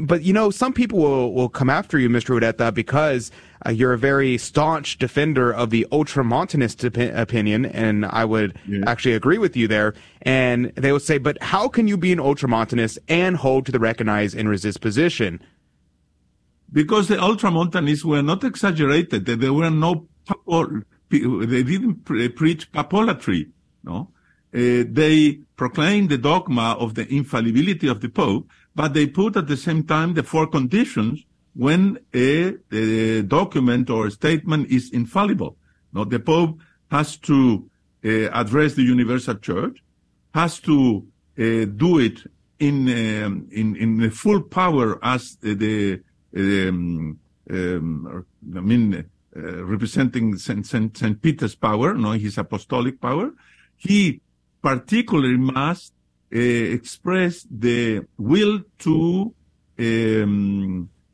But, you know, some people will come after you, Mr. Ureta, because you're a very staunch defender of the ultramontanist opinion, and I would actually agree with you there. And they will say, but how can you be an ultramontanist and hold to the recognize and resist position? Because the ultramontanists were not exaggerated, there were no they didn't preach papolatry, no? They proclaimed the dogma of the infallibility of the Pope, but they put at the same time the four conditions when a document or a statement is infallible. No, the Pope has to address the universal church, has to do it in the full power as representing Saint Peter's power, no, his apostolic power. He particularly must express the will to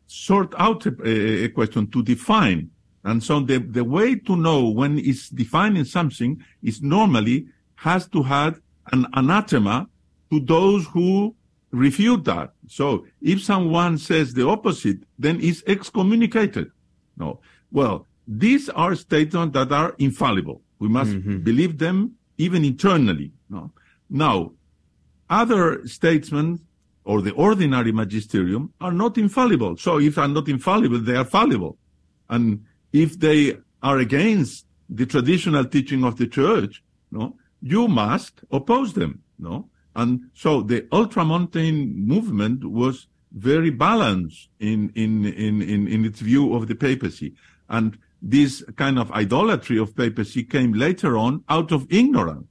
sort out a question, to define. And so the way to know when is defining something is normally has to have an anathema to those who refute that. So if someone says the opposite, then it's excommunicated. No. Well, these are statements that are infallible. We must believe them even internally. No. Now, other statements or the ordinary magisterium are not infallible. So if they are not infallible, they are fallible. And if they are against the traditional teaching of the church, no, you must oppose them. No. And so the ultramontane movement was very balanced in its view of the papacy. And this kind of idolatry of papacy came later on out of ignorance.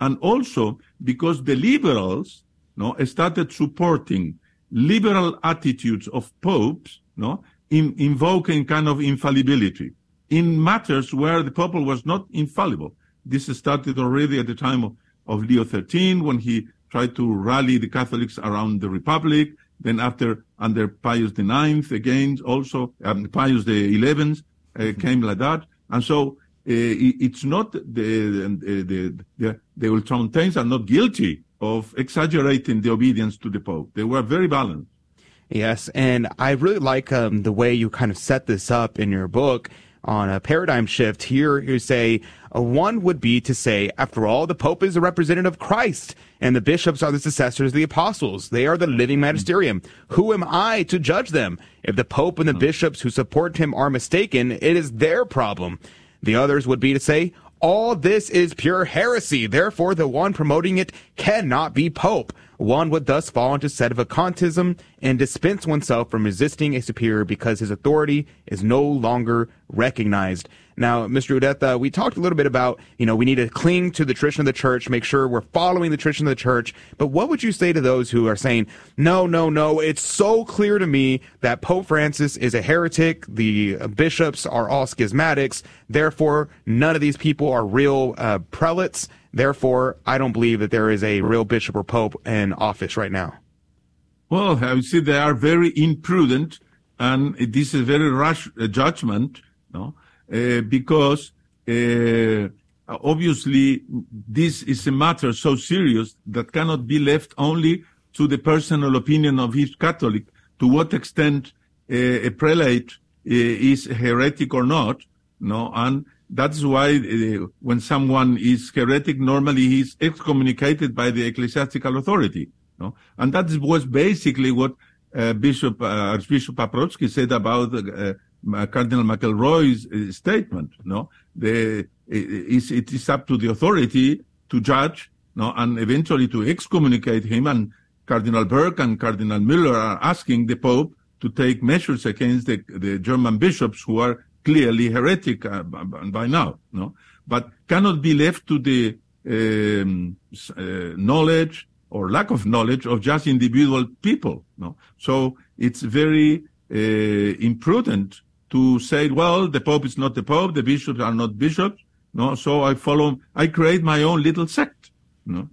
And also because the liberals, no, started supporting liberal attitudes of popes, no, in invoking kind of infallibility in matters where the Pope was not infallible. This started already at the time of Leo XIII when he tried to rally the Catholics around the Republic. Then after, under Pius IX, again, also, Pius XI came like that. And so, it's not the Ultramontanes are not guilty of exaggerating the obedience to the Pope. They were very balanced. Yes, and I really like the way you kind of set this up in your book. On a paradigm shift, here you say, one would be to say, after all, the Pope is a representative of Christ, and the bishops are the successors of the apostles. They are the living magisterium. Who am I to judge them? If the Pope and the bishops who support him are mistaken, it is their problem. The others would be to say, all this is pure heresy. Therefore, the one promoting it cannot be Pope. One would thus fall into sedevacantism and dispense oneself from resisting a superior because his authority is no longer recognized. Now, Mr. Ureta, we talked a little bit about, you know, we need to cling to the tradition of the church, make sure we're following the tradition of the church. But what would you say to those who are saying, no, it's so clear to me that Pope Francis is a heretic, the bishops are all schismatics, therefore none of these people are real prelates. Therefore, I don't believe that there is a real bishop or pope in office right now. Well, I would say they are very imprudent, and this is very rash judgment, no? Because obviously this is a matter so serious that cannot be left only to the personal opinion of each Catholic, to what extent a prelate is heretic or not, no? And that's why when someone is heretic, normally he's excommunicated by the ecclesiastical authority. No? And that was basically what Archbishop Paprocki said about Cardinal McElroy's statement. No, it is up to the authority to judge, no, and eventually to excommunicate him. And Cardinal Burke and Cardinal Müller are asking the Pope to take measures against the German bishops who are clearly heretic by now, no, but cannot be left to the knowledge or lack of knowledge of just individual people. No? So it's very imprudent to say, well, the Pope is not the Pope, the bishops are not bishops. No, so I create my own little sect. No?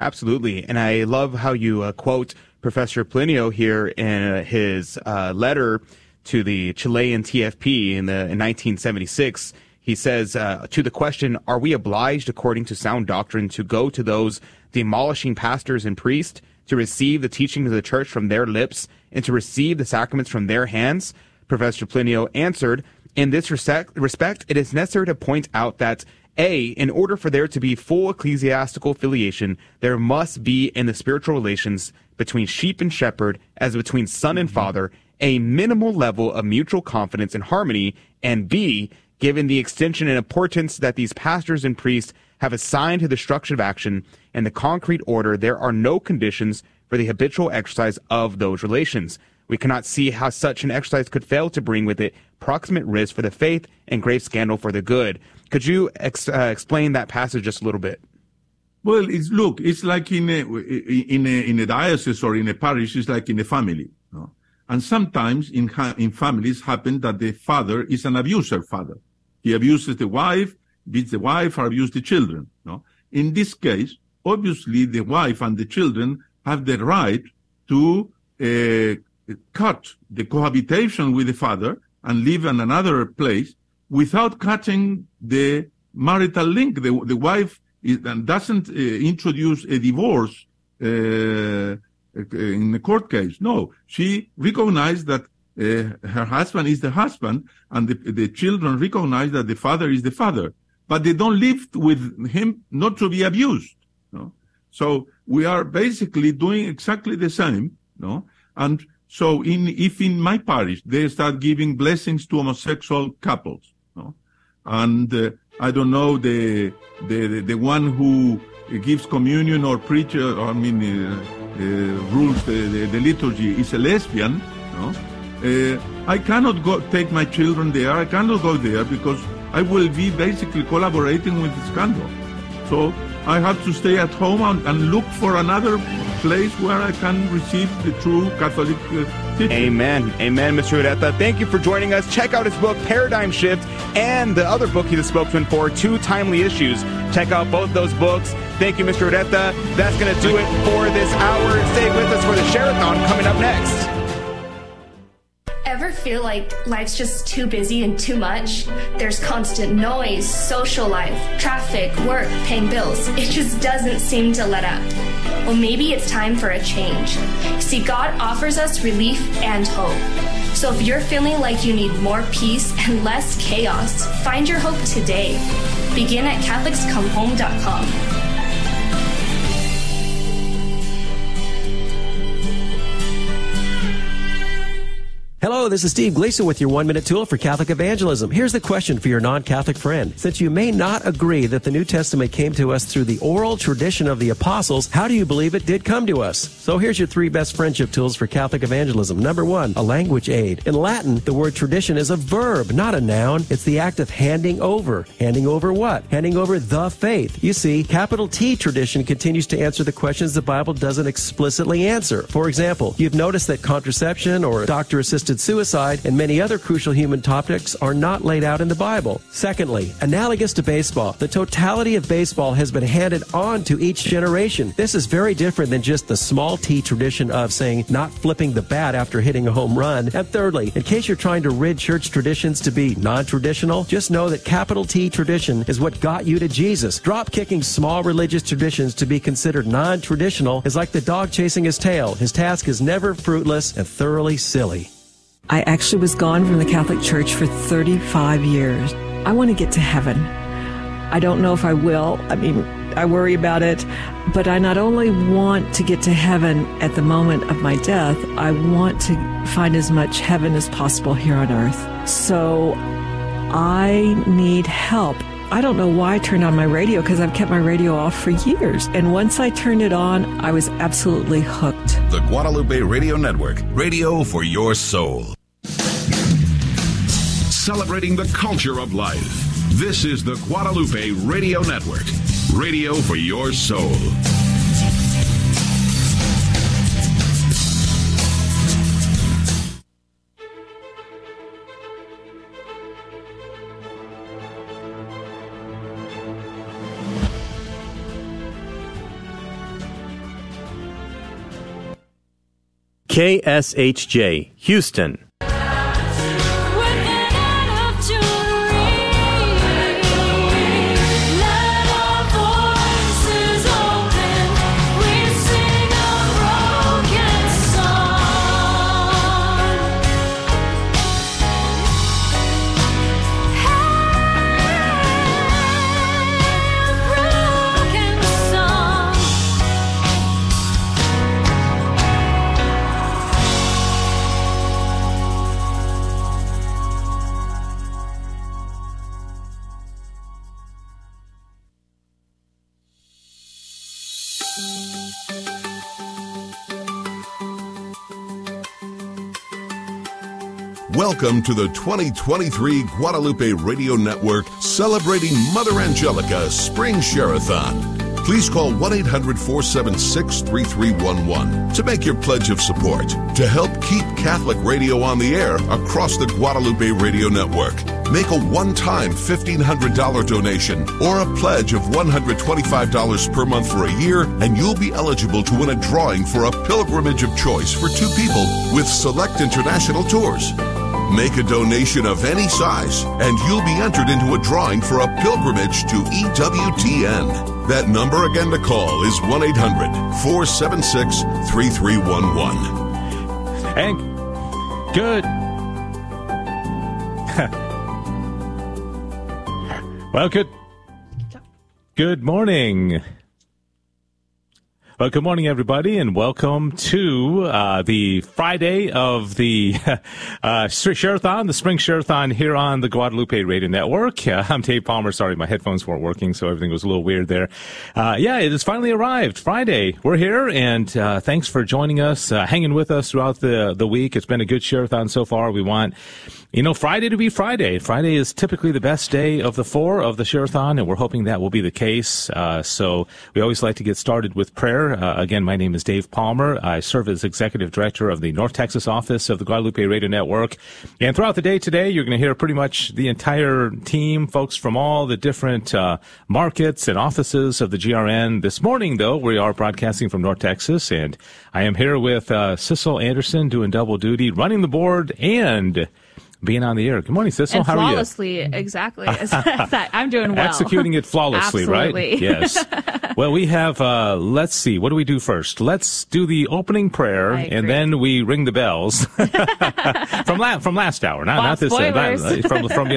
Absolutely. And I love how you quote Professor Plinio here in his letter to the Chilean TFP in 1976. He says, to the question, are we obliged, according to sound doctrine, to go to those demolishing pastors and priests, to receive the teachings of the church from their lips, and to receive the sacraments from their hands? Professor Plinio answered, in this respect, it is necessary to point out that, A, in order for there to be full ecclesiastical filiation, there must be in the spiritual relations between sheep and shepherd, as between son and father, a minimal level of mutual confidence and harmony, and B, given the extension and importance that these pastors and priests have assigned to the structure of action and the concrete order, there are no conditions for the habitual exercise of those relations. We cannot see how such an exercise could fail to bring with it proximate risk for the faith and grave scandal for the good. Could you explain that passage just a little bit? Well, it's like in a diocese or in a parish, it's like in a family. No? And sometimes in families happen that the father is an abuser father. He abuses the wife, beats the wife, or abuses the children. No? In this case, obviously, the wife and the children have the right to cut the cohabitation with the father and live in another place without cutting the marital link. The wife doesn't introduce a divorce in the court case. No, she recognized that her husband is the husband, and the children recognize that the father is the father, but they don't live with him not to be abused. No? So we are basically doing exactly the same. No? And so if in my parish they start giving blessings to homosexual couples, no? And I don't know, the one who gives communion or preacher, rules the liturgy is a lesbian, no? I cannot go take my children there. I cannot go there because I will be basically collaborating with the scandal. So I have to stay at home and look for another place where I can receive the true Catholic teaching. Amen. Amen, Mr. Ureta. Thank you for joining us. Check out his book, Paradigm Shift, and the other book he's a spokesman for, Two Timely Issues. Check out both those books. Thank you, Mr. Ureta. That's going to do it for this hour. Stay with us for the Share-a-thon coming up next. Ever feel like life's just too busy and too much? There's constant noise, social life, traffic, work, paying bills. It just doesn't seem to let up. Well, maybe it's time for a change. See, God offers us relief and hope. So if you're feeling like you need more peace and less chaos, find your hope today. Begin at CatholicsComeHome.com. Hello, this is Steve Gleason with your one-minute tool for Catholic evangelism. Here's the question for your non-Catholic friend. Since you may not agree that the New Testament came to us through the oral tradition of the apostles, how do you believe it did come to us? So here's your three best friendship tools for Catholic evangelism. Number one, a language aid. In Latin, the word tradition is a verb, not a noun. It's the act of handing over. Handing over what? Handing over the faith. You see, capital T tradition continues to answer the questions the Bible doesn't explicitly answer. For example, you've noticed that contraception or doctor-assisted suicide and many other crucial human topics are not laid out in the Bible. Secondly, analogous to baseball, the totality of baseball has been handed on to each generation. This is very different than just the small T tradition of saying not flipping the bat after hitting a home run. And thirdly, in case you're trying to rid church traditions to be non-traditional, just know that capital T tradition is what got you to Jesus. Drop-kicking small religious traditions to be considered non-traditional is like the dog chasing his tail. His task is never fruitless and thoroughly silly. I actually was gone from the Catholic Church for 35 years. I want to get to heaven. I don't know if I will. I mean, I worry about it. But I not only want to get to heaven at the moment of my death, I want to find as much heaven as possible here on earth. So I need help. I don't know why I turned on my radio, because I've kept my radio off for years. And once I turned it on, I was absolutely hooked. The Guadalupe Radio Network, radio for your soul. Celebrating the culture of life. This is the Guadalupe Radio Network, radio for your soul. KSHJ, Houston. Welcome to the 2023 Guadalupe Radio Network celebrating Mother Angelica Spring Share-a-thon. Please call 1-800-476-3311 to make your pledge of support to help keep Catholic radio on the air across the Guadalupe Radio Network. Make a one-time $1,500 donation or a pledge of $125 per month for a year, and you'll be eligible to win a drawing for a pilgrimage of choice for two people with Select International Tours. Make a donation of any size, and you'll be entered into a drawing for a pilgrimage to EWTN. That number again to call is 1-800-476-3311. Hank, good. Well, good morning. Well, good morning, everybody, and welcome to the Friday of the Share-a-thon, the Spring Share-a-thon here on the Guadalupe Radio Network. I'm Dave Palmer. Sorry, my headphones weren't working, so everything was a little weird there. Yeah, it has finally arrived. Friday. We're here, and thanks for joining us, hanging with us throughout the week. It's been a good Share-a-thon so far. We want, you know, Friday to be Friday. Friday is typically the best day of the four of the Share-a-thon, and we're hoping that will be the case. So we always like to get started with prayer. Again, my name is Dave Palmer. I serve as Executive Director of the North Texas office of the Guadalupe Radio Network. And throughout the day today, you're going to hear pretty much the entire team, folks from all the different markets and offices of the GRN. This morning, though, we are broadcasting from North Texas, and I am here with Cecil Anderson doing double duty, running the board, and being on the air. Good morning, Cecil. How are you? Flawlessly, exactly. I'm doing well. Executing it flawlessly, right? Yes. Well, we have, let's see, what do we do first? Let's do the opening prayer, and then we ring the bells. From last hour, not this time.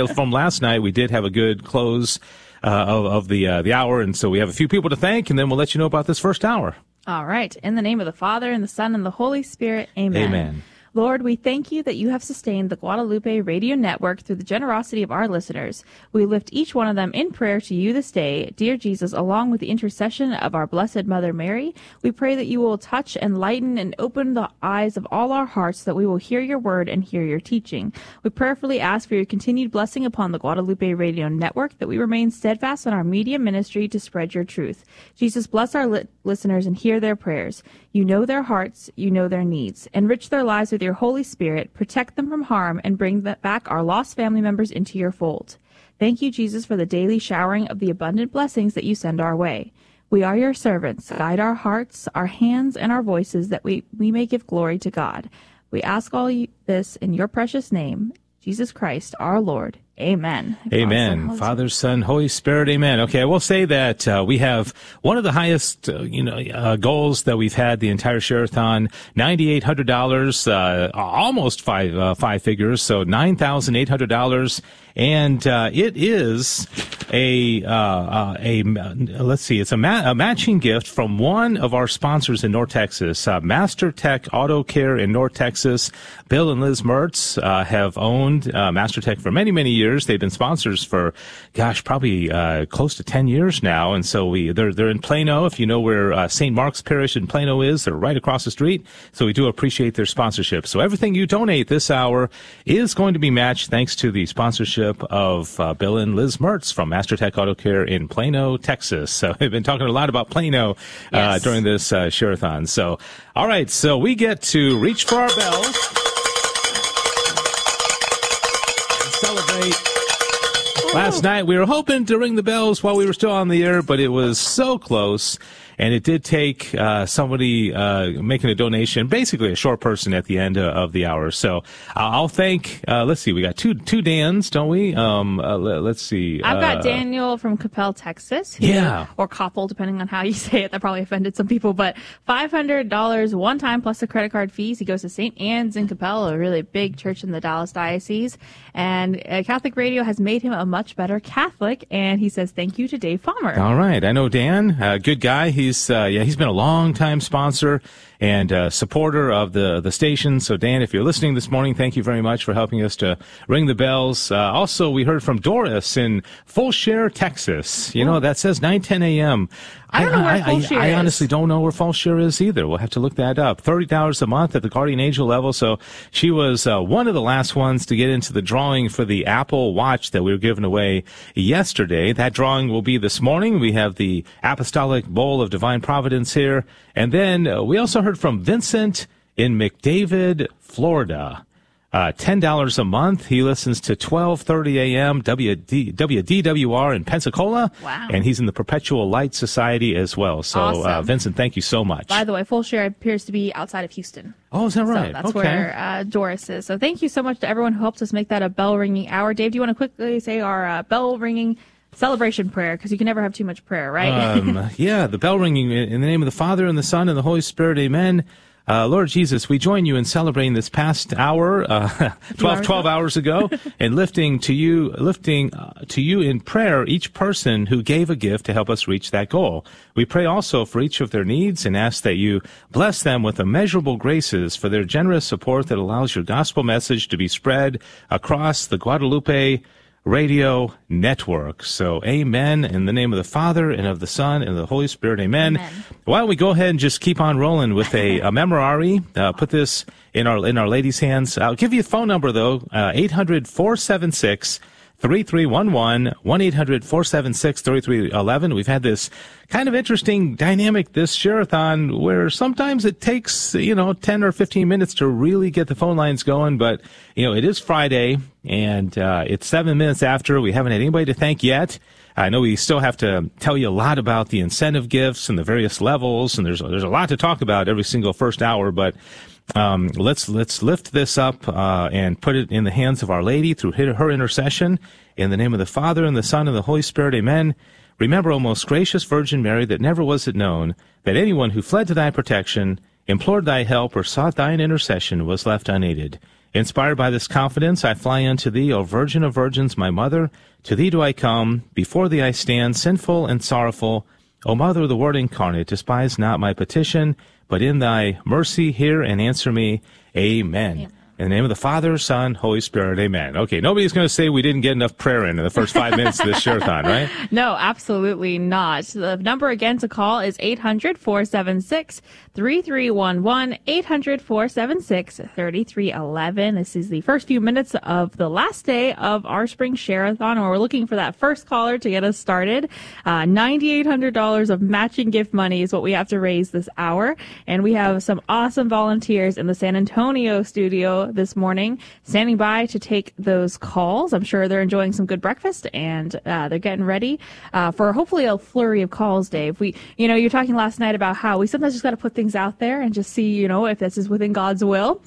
From last night, we did have a good close of the hour, and so we have a few people to thank, and then we'll let you know about this first hour. All right. In the name of the Father, and the Son, and the Holy Spirit, amen. Amen. Lord, we thank you that you have sustained the Guadalupe Radio Network through the generosity of our listeners. We lift each one of them in prayer to you this day. Dear Jesus, along with the intercession of our Blessed Mother Mary, we pray that you will touch, enlighten, and open the eyes of all our hearts so that we will hear your word and hear your teaching. We prayerfully ask for your continued blessing upon the Guadalupe Radio Network, that we remain steadfast in our media ministry to spread your truth. Jesus, bless our listeners and hear their prayers. You know their hearts, you know their needs. Enrich their lives with your Holy Spirit, protect them from harm, and bring back our lost family members into your fold. Thank you, Jesus, for the daily showering of the abundant blessings that you send our way. We are your servants. Guide our hearts, our hands, and our voices, that we may give glory to God. We ask all this in your precious name, Jesus Christ, our Lord. Amen. Amen. Father, Son, Holy Spirit, amen. Okay, I will say that we have one of the highest goals that we've had the entire Share-a-thon, $9,800, almost five figures, so $9,800, and it is a matching gift from one of our sponsors in North Texas, Master Tech Auto Care in North Texas. Bill and Liz Mertz have owned Master Tech for many, many years. They've been sponsors for, probably close to 10 years now. And so they're in Plano. If you know where St. Mark's Parish in Plano is, they're right across the street. So we do appreciate their sponsorship. So everything you donate this hour is going to be matched thanks to the sponsorship of Bill and Liz Mertz from Master Tech Auto Care in Plano, Texas. So we've been talking a lot about Plano during this share-a-thon. So, all right, so we get to reach for our bells and celebrate. Last night, we were hoping to ring the bells while we were still on the air, but it was so close. And it did take somebody making a donation, basically a short person at the end of the hour. So I'll thank, let's see, we got two Dans, don't we? Let's see. I've got Daniel from Coppell, Texas. Or Coppell, depending on how you say it. That probably offended some people. But $500 one time plus the credit card fees. He goes to St. Anne's in Coppell, a really big church in the Dallas Diocese. And Catholic Radio has made him a much better Catholic. And he says thank you to Dave Palmer. All right. I know Dan, good guy. He's been a long-time sponsor and supporter of the station. So, Dan, if you're listening this morning, thank you very much for helping us to ring the bells. Also, we heard from Doris in Fulshear, Texas. You know, that says 9:10 a.m. I don't know where Fulshear is. I honestly don't know where Fulshear is either. We'll have to look that up. $30 a month at the Guardian Angel level. So she was one of the last ones to get into the drawing for the Apple Watch that we were giving away yesterday. That drawing will be this morning. We have the Apostolic Bowl of Divine Providence here. And then we also heard from Vincent in McDavid, Florida. $10 a month. He listens to 12:30 a.m. WDWR in Pensacola. Wow. And he's in the Perpetual Light Society as well. So, awesome. Vincent, thank you so much. By the way, Fulshear appears to be outside of Houston. Oh, is that right? So that's where Doris is. So thank you so much to everyone who helped us make that a bell-ringing hour. Dave, do you want to quickly say our bell-ringing celebration prayer, because you can never have too much prayer, right? The bell ringing in the name of the Father, and the Son, and the Holy Spirit, amen. Lord Jesus, we join you in celebrating this past hour, 12 hours ago, and lifting to you in prayer each person who gave a gift to help us reach that goal. We pray also for each of their needs and ask that you bless them with immeasurable graces for their generous support that allows your gospel message to be spread across the Guadalupe Radio Network. So, amen. In the name of the Father, and of the Son, and of the Holy Spirit, amen. Amen. Why don't we go ahead and just keep on rolling with a memorare. Put this in our lady's hands. I'll give you a phone number, though, 800-476-3311, 1-800-476-3311. We've had this kind of interesting dynamic this share-a-thon where sometimes it takes, 10 or 15 minutes to really get the phone lines going. But, it is Friday, and it's 7 minutes after. We haven't had anybody to thank yet. I know we still have to tell you a lot about the incentive gifts and the various levels, and there's a lot to talk about every single first hour, but let's lift this up and put it in the hands of Our Lady through her intercession. In the name of the Father, and the Son, and the Holy Spirit, amen. Remember, O most gracious Virgin Mary, that never was it known that anyone who fled to thy protection, implored thy help, or sought thine intercession was left unaided. Inspired by this confidence, I fly unto thee, O Virgin of Virgins, my Mother. To thee do I come, before thee I stand, sinful and sorrowful. O Mother of the Word incarnate, despise not my petition, but in thy mercy hear and answer me. Amen. Yeah. In the name of the Father, Son, Holy Spirit, amen. Okay, nobody's going to say we didn't get enough prayer in the first 5 minutes of this share-a-thon, right? No, absolutely not. The number again to call is 800-476-3311, 800-476-3311. This is the first few minutes of the last day of our spring share-a-thon, where we're looking for that first caller to get us started. $9,800 of matching gift money is what we have to raise this hour, and we have some awesome volunteers in the San Antonio studio this morning, standing by to take those calls. I'm sure they're enjoying some good breakfast, and they're getting ready for hopefully a flurry of calls, Dave. You were talking last night about how we sometimes just got to put things out there and just see, if this is within God's will.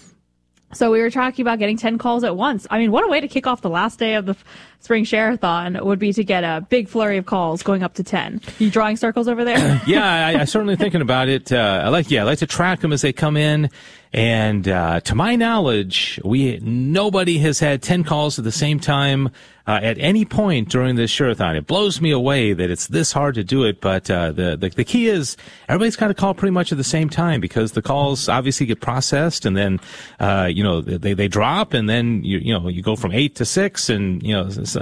So we were talking about getting 10 calls at once. I mean, what a way to kick off the last day of the spring share-a-thon would be to get a big flurry of calls going up to 10. You drawing circles over there? Yeah, I'm certainly thinking about it. I like to track them as they come in. And to my knowledge, nobody has had 10 calls at the same time at any point during this Share-a-thon. It blows me away that it's this hard to do it, but the key is everybody's got to call pretty much at the same time, because the calls obviously get processed, and then they drop, and then you go from 8 to 6, and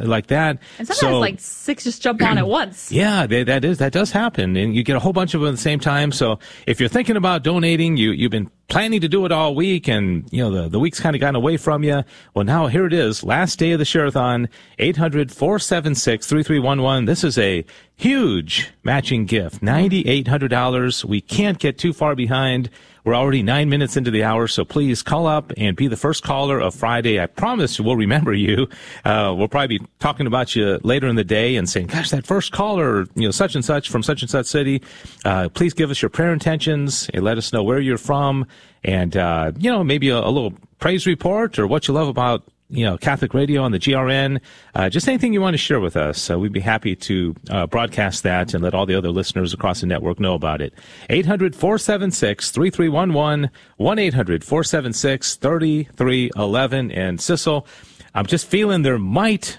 like that. And sometimes like 6 just jump on at once. Yeah, that does happen, and you get a whole bunch of them at the same time. So if you're thinking about donating, you've been planning to do it all week, and the week's kind of gotten away from you. Well, now here it is, last day of the Share-a-thon, 800-476-3311. This is a huge matching gift, $9,800. We can't get too far behind. We're already 9 minutes into the hour, so please call up and be the first caller of Friday. I promise we'll remember you. We'll probably be talking about you later in the day and saying, gosh, that first caller, such and such from such and such city. Please give us your prayer intentions and let us know where you're from, and, maybe a little praise report or what you love about Catholic radio on the GRN, just anything you want to share with us. We'd be happy to broadcast that and let all the other listeners across the network know about it. 800-476-3311, 1-800-476-3311. And Cecil, I'm just feeling there might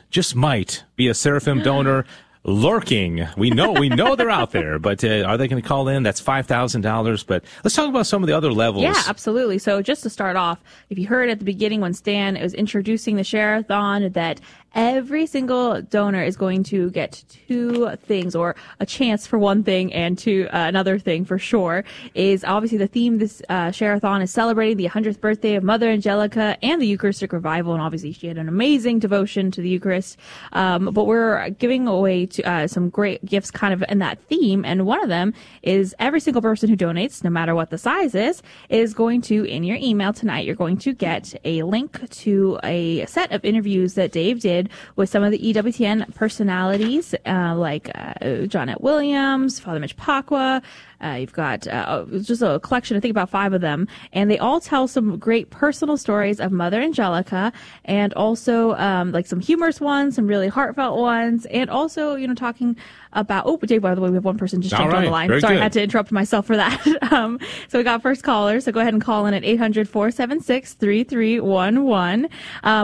be a Seraphim donor lurking. We know they're out there, but are they going to call in? That's $5,000. But let's talk about some of the other levels. Yeah, absolutely. So just to start off, if you heard at the beginning when Stan was introducing the Share-a-thon, that every single donor is going to get two things, or a chance for one thing and another thing for sure, is obviously the theme. This Share-a-thon is celebrating the 100th birthday of Mother Angelica and the Eucharistic revival, and obviously she had an amazing devotion to the Eucharist. But we're giving away some great gifts kind of in that theme, and one of them is every single person who donates, no matter what the size is going to, in your email tonight, you're going to get a link to a set of interviews that Dave did with some of the EWTN personalities, like Jonette Williams, Father Mitch Pacwa. You've got just a collection, I think about 5 of them, and they all tell some great personal stories of Mother Angelica, and also like some humorous ones, some really heartfelt ones, and also talking about. Oh, Dave, by the way, we have one person just jumped on the line. Sorry, good. I had to interrupt myself for that. So we got first caller, so go ahead and call in at 800-476-3311.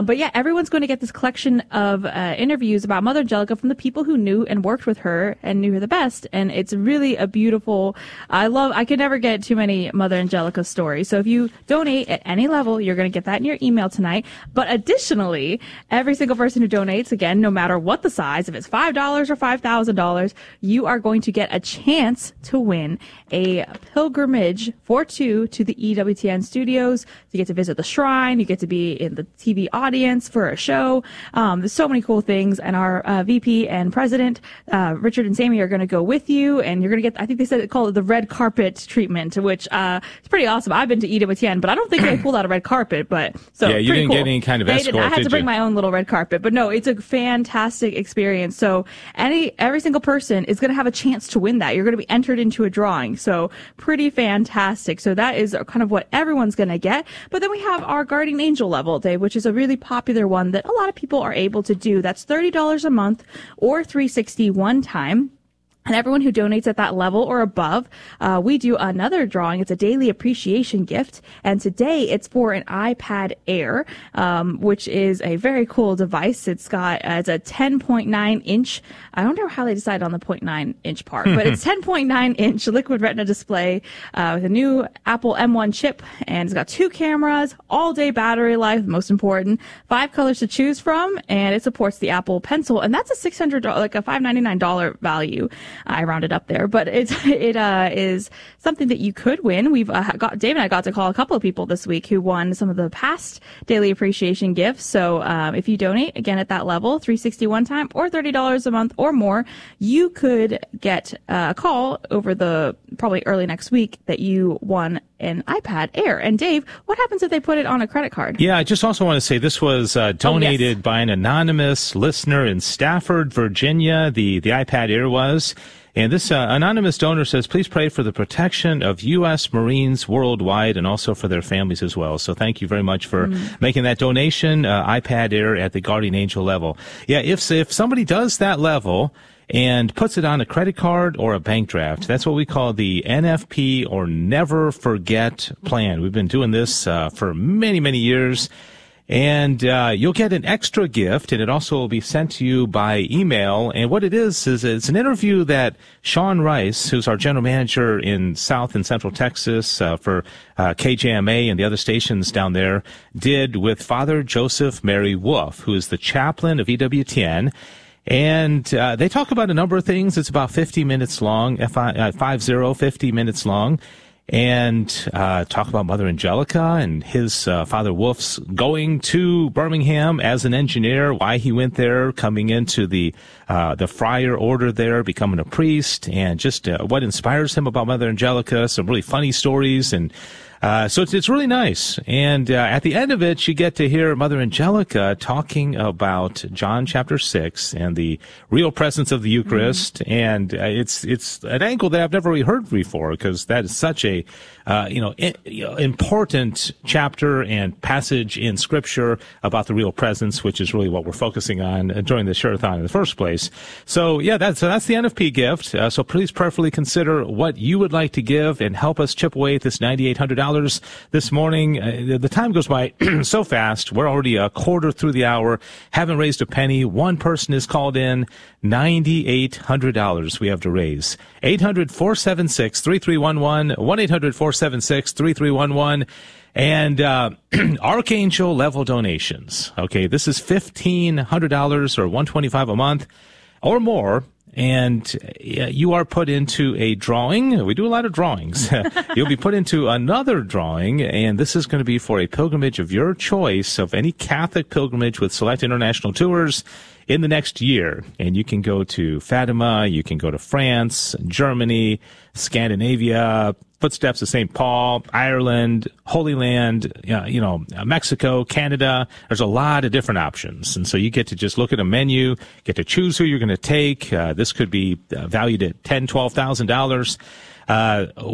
But yeah, everyone's going to get this collection of interviews about Mother Angelica from the people who knew and worked with her and knew her the best, and it's really a beautiful. I could never get too many Mother Angelica stories. So if you donate at any level, you're going to get that in your email tonight. But additionally, every single person who donates, again, no matter what the size, if it's $5 or $5,000, you are going to get a chance to win a pilgrimage for 2 to the EWTN studios. You get to visit the shrine. You get to be in the TV audience for a show. There's so many cool things. And our VP and president, Richard and Sammy, are going to go with you. And you're going to get, I think they said it called the red carpet treatment, which it's pretty awesome. I've been to EWTN, but I don't think they pulled out a red carpet. But so yeah, you didn't get any kind of escort. I had to bring my own little red carpet, but no, it's a fantastic experience. So every single person is going to have a chance to win that. You're going to be entered into a drawing. So pretty fantastic. So that is kind of what everyone's going to get. But then we have our Guardian Angel level, Dave, which is a really popular one that a lot of people are able to do. That's $30 a month or $360 one time. And everyone who donates at that level or above, we do another drawing. It's a daily appreciation gift. And today it's for an iPad Air, which is a very cool device. It's got, it's a 10.9 inch. I don't know how they decided on the 0.9 inch part, but it's 10.9 inch liquid retina display, with a new Apple M1 chip. And it's got 2 cameras, all day battery life, most important, 5 colors to choose from. And it supports the Apple Pencil. And that's a $600, like a $599 value. I rounded up there, but it is something that you could win. We've Dave and I got to call a couple of people this week who won some of the past daily appreciation gifts. So if you donate again at that level, $361 time or $30 a month or more, you could get a call over the probably early next week that you won an iPad Air. And Dave, what happens if they put it on a credit card? Yeah, I just also want to say this was donated by an anonymous listener in Stafford, Virginia. The iPad Air was. And this anonymous donor says, please pray for the protection of U.S. Marines worldwide and also for their families as well. So thank you very much for making that donation, iPad Air at the Guardian Angel level. Yeah, if somebody does that level, and puts it on a credit card or a bank draft. That's what we call the NFP, or Never Forget plan. We've been doing this for many, many years. And you'll get an extra gift, and it also will be sent to you by email. And what it is it's an interview that Sean Rice, who's our general manager in South and Central Texas for KJMA and the other stations down there, did with Father Joseph Mary Wolf, who is the chaplain of EWTN. And they talk about a number of things. It's about 50 minutes long, 50 minutes long. And talk about Mother Angelica and his Father Wolf's going to Birmingham as an engineer, why he went there, coming into the friar order there, becoming a priest, and just what inspires him about Mother Angelica, some really funny stories. And so it's really nice. And at the end of it, you get to hear Mother Angelica talking about John chapter 6 and the real presence of the Eucharist. Mm-hmm. And it's an angle that I've never really heard before, because that is such a important chapter and passage in Scripture about the real presence, which is really what we're focusing on during the Share-a-thon in the first place. So yeah, that's the NFP gift. So please prayerfully consider what you would like to give and help us chip away at this $9,800 this morning. The time goes by so fast. We're already a quarter through the hour. Haven't raised a penny. One person is called in. $9,800 we have to raise. 800-476-3311. 1-800-476-3311. And Archangel level donations. Okay, this is $1,500 or $125 a month or more. And you are put into a drawing. We do a lot of drawings. You'll be put into another drawing, and this is going to be for a pilgrimage of your choice, of any Catholic pilgrimage with Select International Tours in the next year. And you can go to Fatima, you can go to France, Germany, Scandinavia, footsteps of St. Paul, Ireland, Holy Land, Mexico, Canada. There's a lot of different options. And so you get to just look at a menu, get to choose who you're going to take. This could be valued at $10,000, $12,000.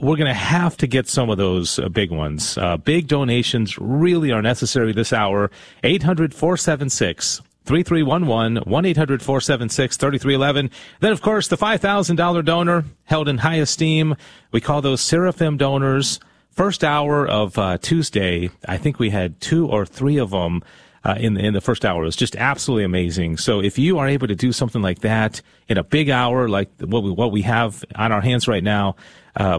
We're going to have to get some of those big ones. Big donations really are necessary this hour. 800-476-3311. 1-800-476-3311. Then, of course, the $5,000 donor, held in high esteem. We call those Seraphim donors. First hour of Tuesday, I think we had two or three of them in the first hour. It was just absolutely amazing. So if you are able to do something like that in a big hour, like what we have on our hands right now,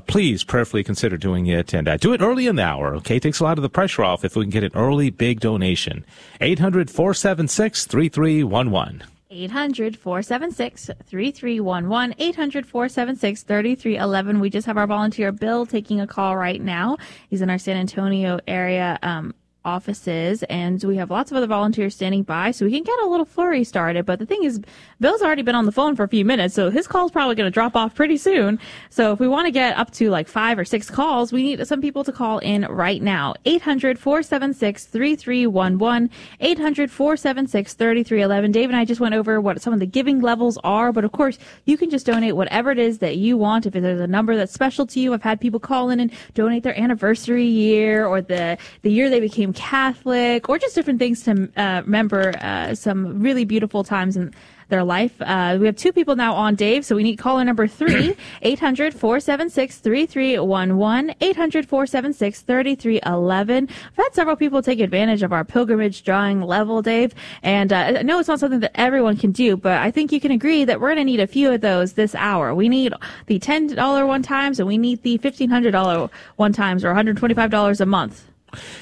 please prayerfully consider doing it, and do it early in the hour, okay? It takes a lot of the pressure off if we can get an early big donation. 800-476-3311. 800-476-3311. 800-476-3311. We just have our volunteer, Bill, taking a call right now. He's in our San Antonio area offices, and we have lots of other volunteers standing by, so we can get a little flurry started. But the thing is, Bill's already been on the phone for a few minutes, so his call's probably going to drop off pretty soon. So if we want to get up to like 5 or 6 calls, we need some people to call in right now. 800-476-3311. 800-476-3311. Dave and I just went over what some of the giving levels are, but of course, you can just donate whatever it is that you want. If there's a number that's special to you, I've had people call in and donate their anniversary year, or the year they became Catholic, or just different things to remember some really beautiful times in their life. We have two people now on, Dave, so we need caller number 3, 800-476-3311, 800-476-3311. I've had several people take advantage of our pilgrimage drawing level, Dave, and I know it's not something that everyone can do, but I think you can agree that we're going to need a few of those this hour. We need the $10 one-times, and we need the $1,500 one-times, or $125 a month.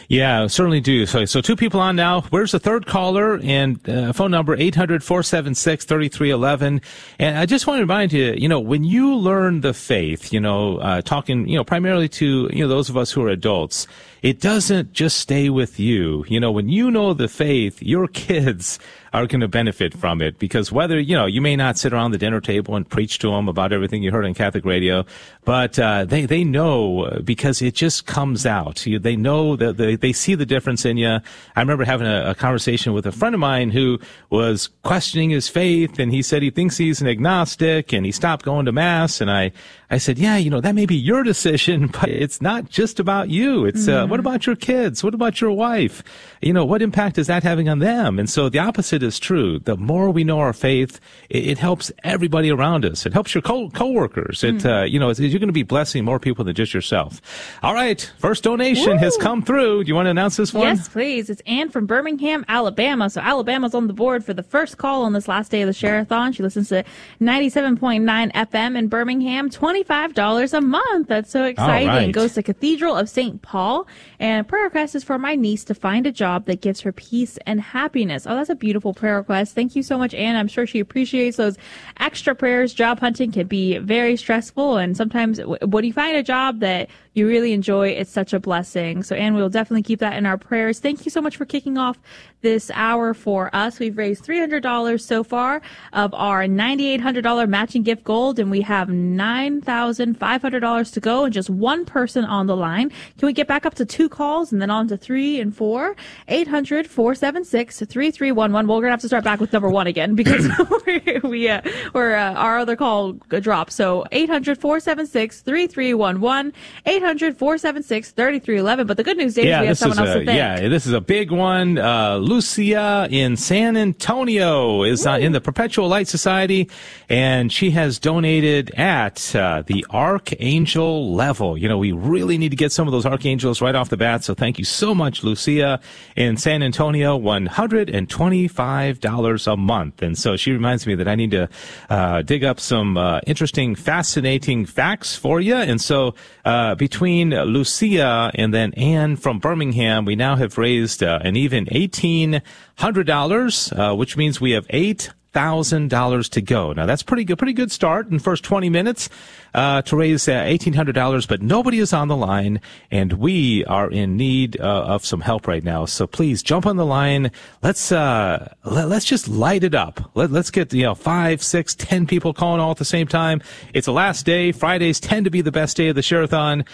Yeah, certainly do. So two people on now. Where's the third caller? And phone number 800-476-3311. And I just want to remind you, when you learn the faith, talking, primarily to, those of us who are adults, it doesn't just stay with you. When you know the faith, your kids are going to benefit from it, because whether, you may not sit around the dinner table and preach to them about everything you heard on Catholic radio, but they know, because it just comes out. They know that they see the difference in you. I remember having a conversation with a friend of mine who was questioning his faith, and he said he thinks he's an agnostic, and he stopped going to Mass, and I I said, yeah, you know, that may be your decision, but it's not just about you. It's, what about your kids? What about your wife? You know, what impact is that having on them? And so the opposite is true. The more we know our faith, it helps everybody around us. It helps your coworkers. You're going to be blessing more people than just yourself. All right. First donation has come through. Do you want to announce this one? Yes, please. It's Anne from Birmingham, Alabama. So Alabama's on the board for the first call on this last day of the share-a-thon. She listens to 97.9 FM in Birmingham. $25 a month. That's so exciting. Right. Goes to Cathedral of St. Paul. And prayer request is for my niece to find a job that gives her peace and happiness. Oh, that's a beautiful prayer request. Thank you so much, Anne. I'm sure she appreciates those extra prayers. Job hunting can be very stressful. And sometimes when you find a job that you really enjoy, it's such a blessing. So, Anne, we'll definitely keep that in our prayers. Thank you so much for kicking off this hour for us. We've raised $300 so far of our $9,800 matching gift gold, and we have $9,500 to go and just one person on the line. Can we get back up to two calls and then on to three and four? 800-476-3311. Well, we're going to have to start back with number one again because our other call dropped. So 800-476-3311, 800-476-3311. But the good news, Dave, is we have someone else to thank. Yeah, this is a big one. Lucia in San Antonio is in the Perpetual Light Society, and she has donated at the Archangel level. You know, we really need to get some of those Archangels right off the bat, so thank you so much, Lucia in San Antonio, $125 a month. And so she reminds me that I need to dig up some interesting, fascinating facts for you. And so between Lucia and then Anne from Birmingham, we now have raised an even $1,800, which means we have $8,000 to go. Now that's pretty good start in the first 20 minutes to raise $1,800, but nobody is on the line, and we are in need of some help right now. So please jump on the line. Let's just light it up. Let's get 5, 6, 10 people calling all at the same time. It's the last day. Fridays tend to be the best day of the share-a-thon.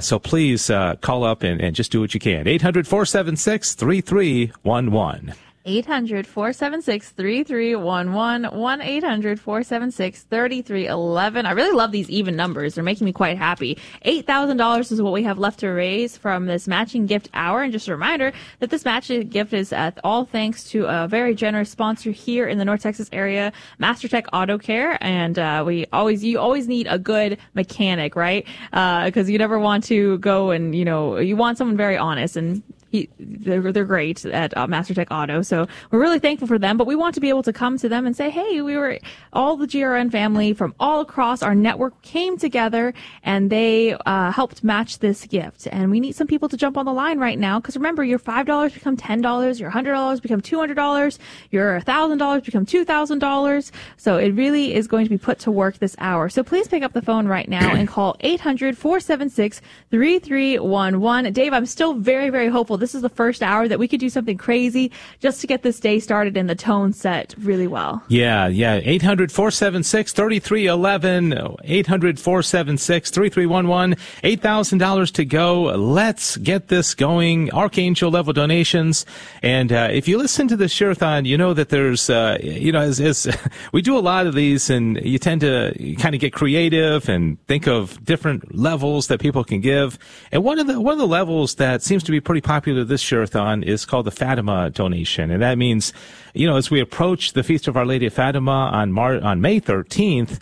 So please call up and just do what you can. 800-476-3311. 800-476-3311, 1-800-476-3311. I really love these even numbers. They're making me quite happy. $8,000 is what we have left to raise from this matching gift hour. And just a reminder that this matching gift is all thanks to a very generous sponsor here in the North Texas area, Master Tech Auto Care. And you always need a good mechanic, right? Because you never want to go and, you want someone very honest, and they're great at Master Tech Auto. So we're really thankful for them, but we want to be able to come to them and say, hey, all the GRN family from all across our network came together, and they helped match this gift. And we need some people to jump on the line right now, because remember, your $5 become $10, your $100 become $200, your $1,000 become $2,000. So it really is going to be put to work this hour. So please pick up the phone right now and call 800-476-3311. Dave, I'm still very, very hopeful. This is the first hour that we could do something crazy just to get this day started and the tone set really well. Yeah. 800-476-3311. 800-476-3311. $8,000 to go. Let's get this going. Archangel level donations. And if you listen to the share-a-thon, you know that there's, as we do a lot of these, and you tend to kind of get creative and think of different levels that people can give. And one of the levels that seems to be pretty popular this share-a-thon is called the Fatima donation. And that means, as we approach the Feast of Our Lady of Fatima on May 13th,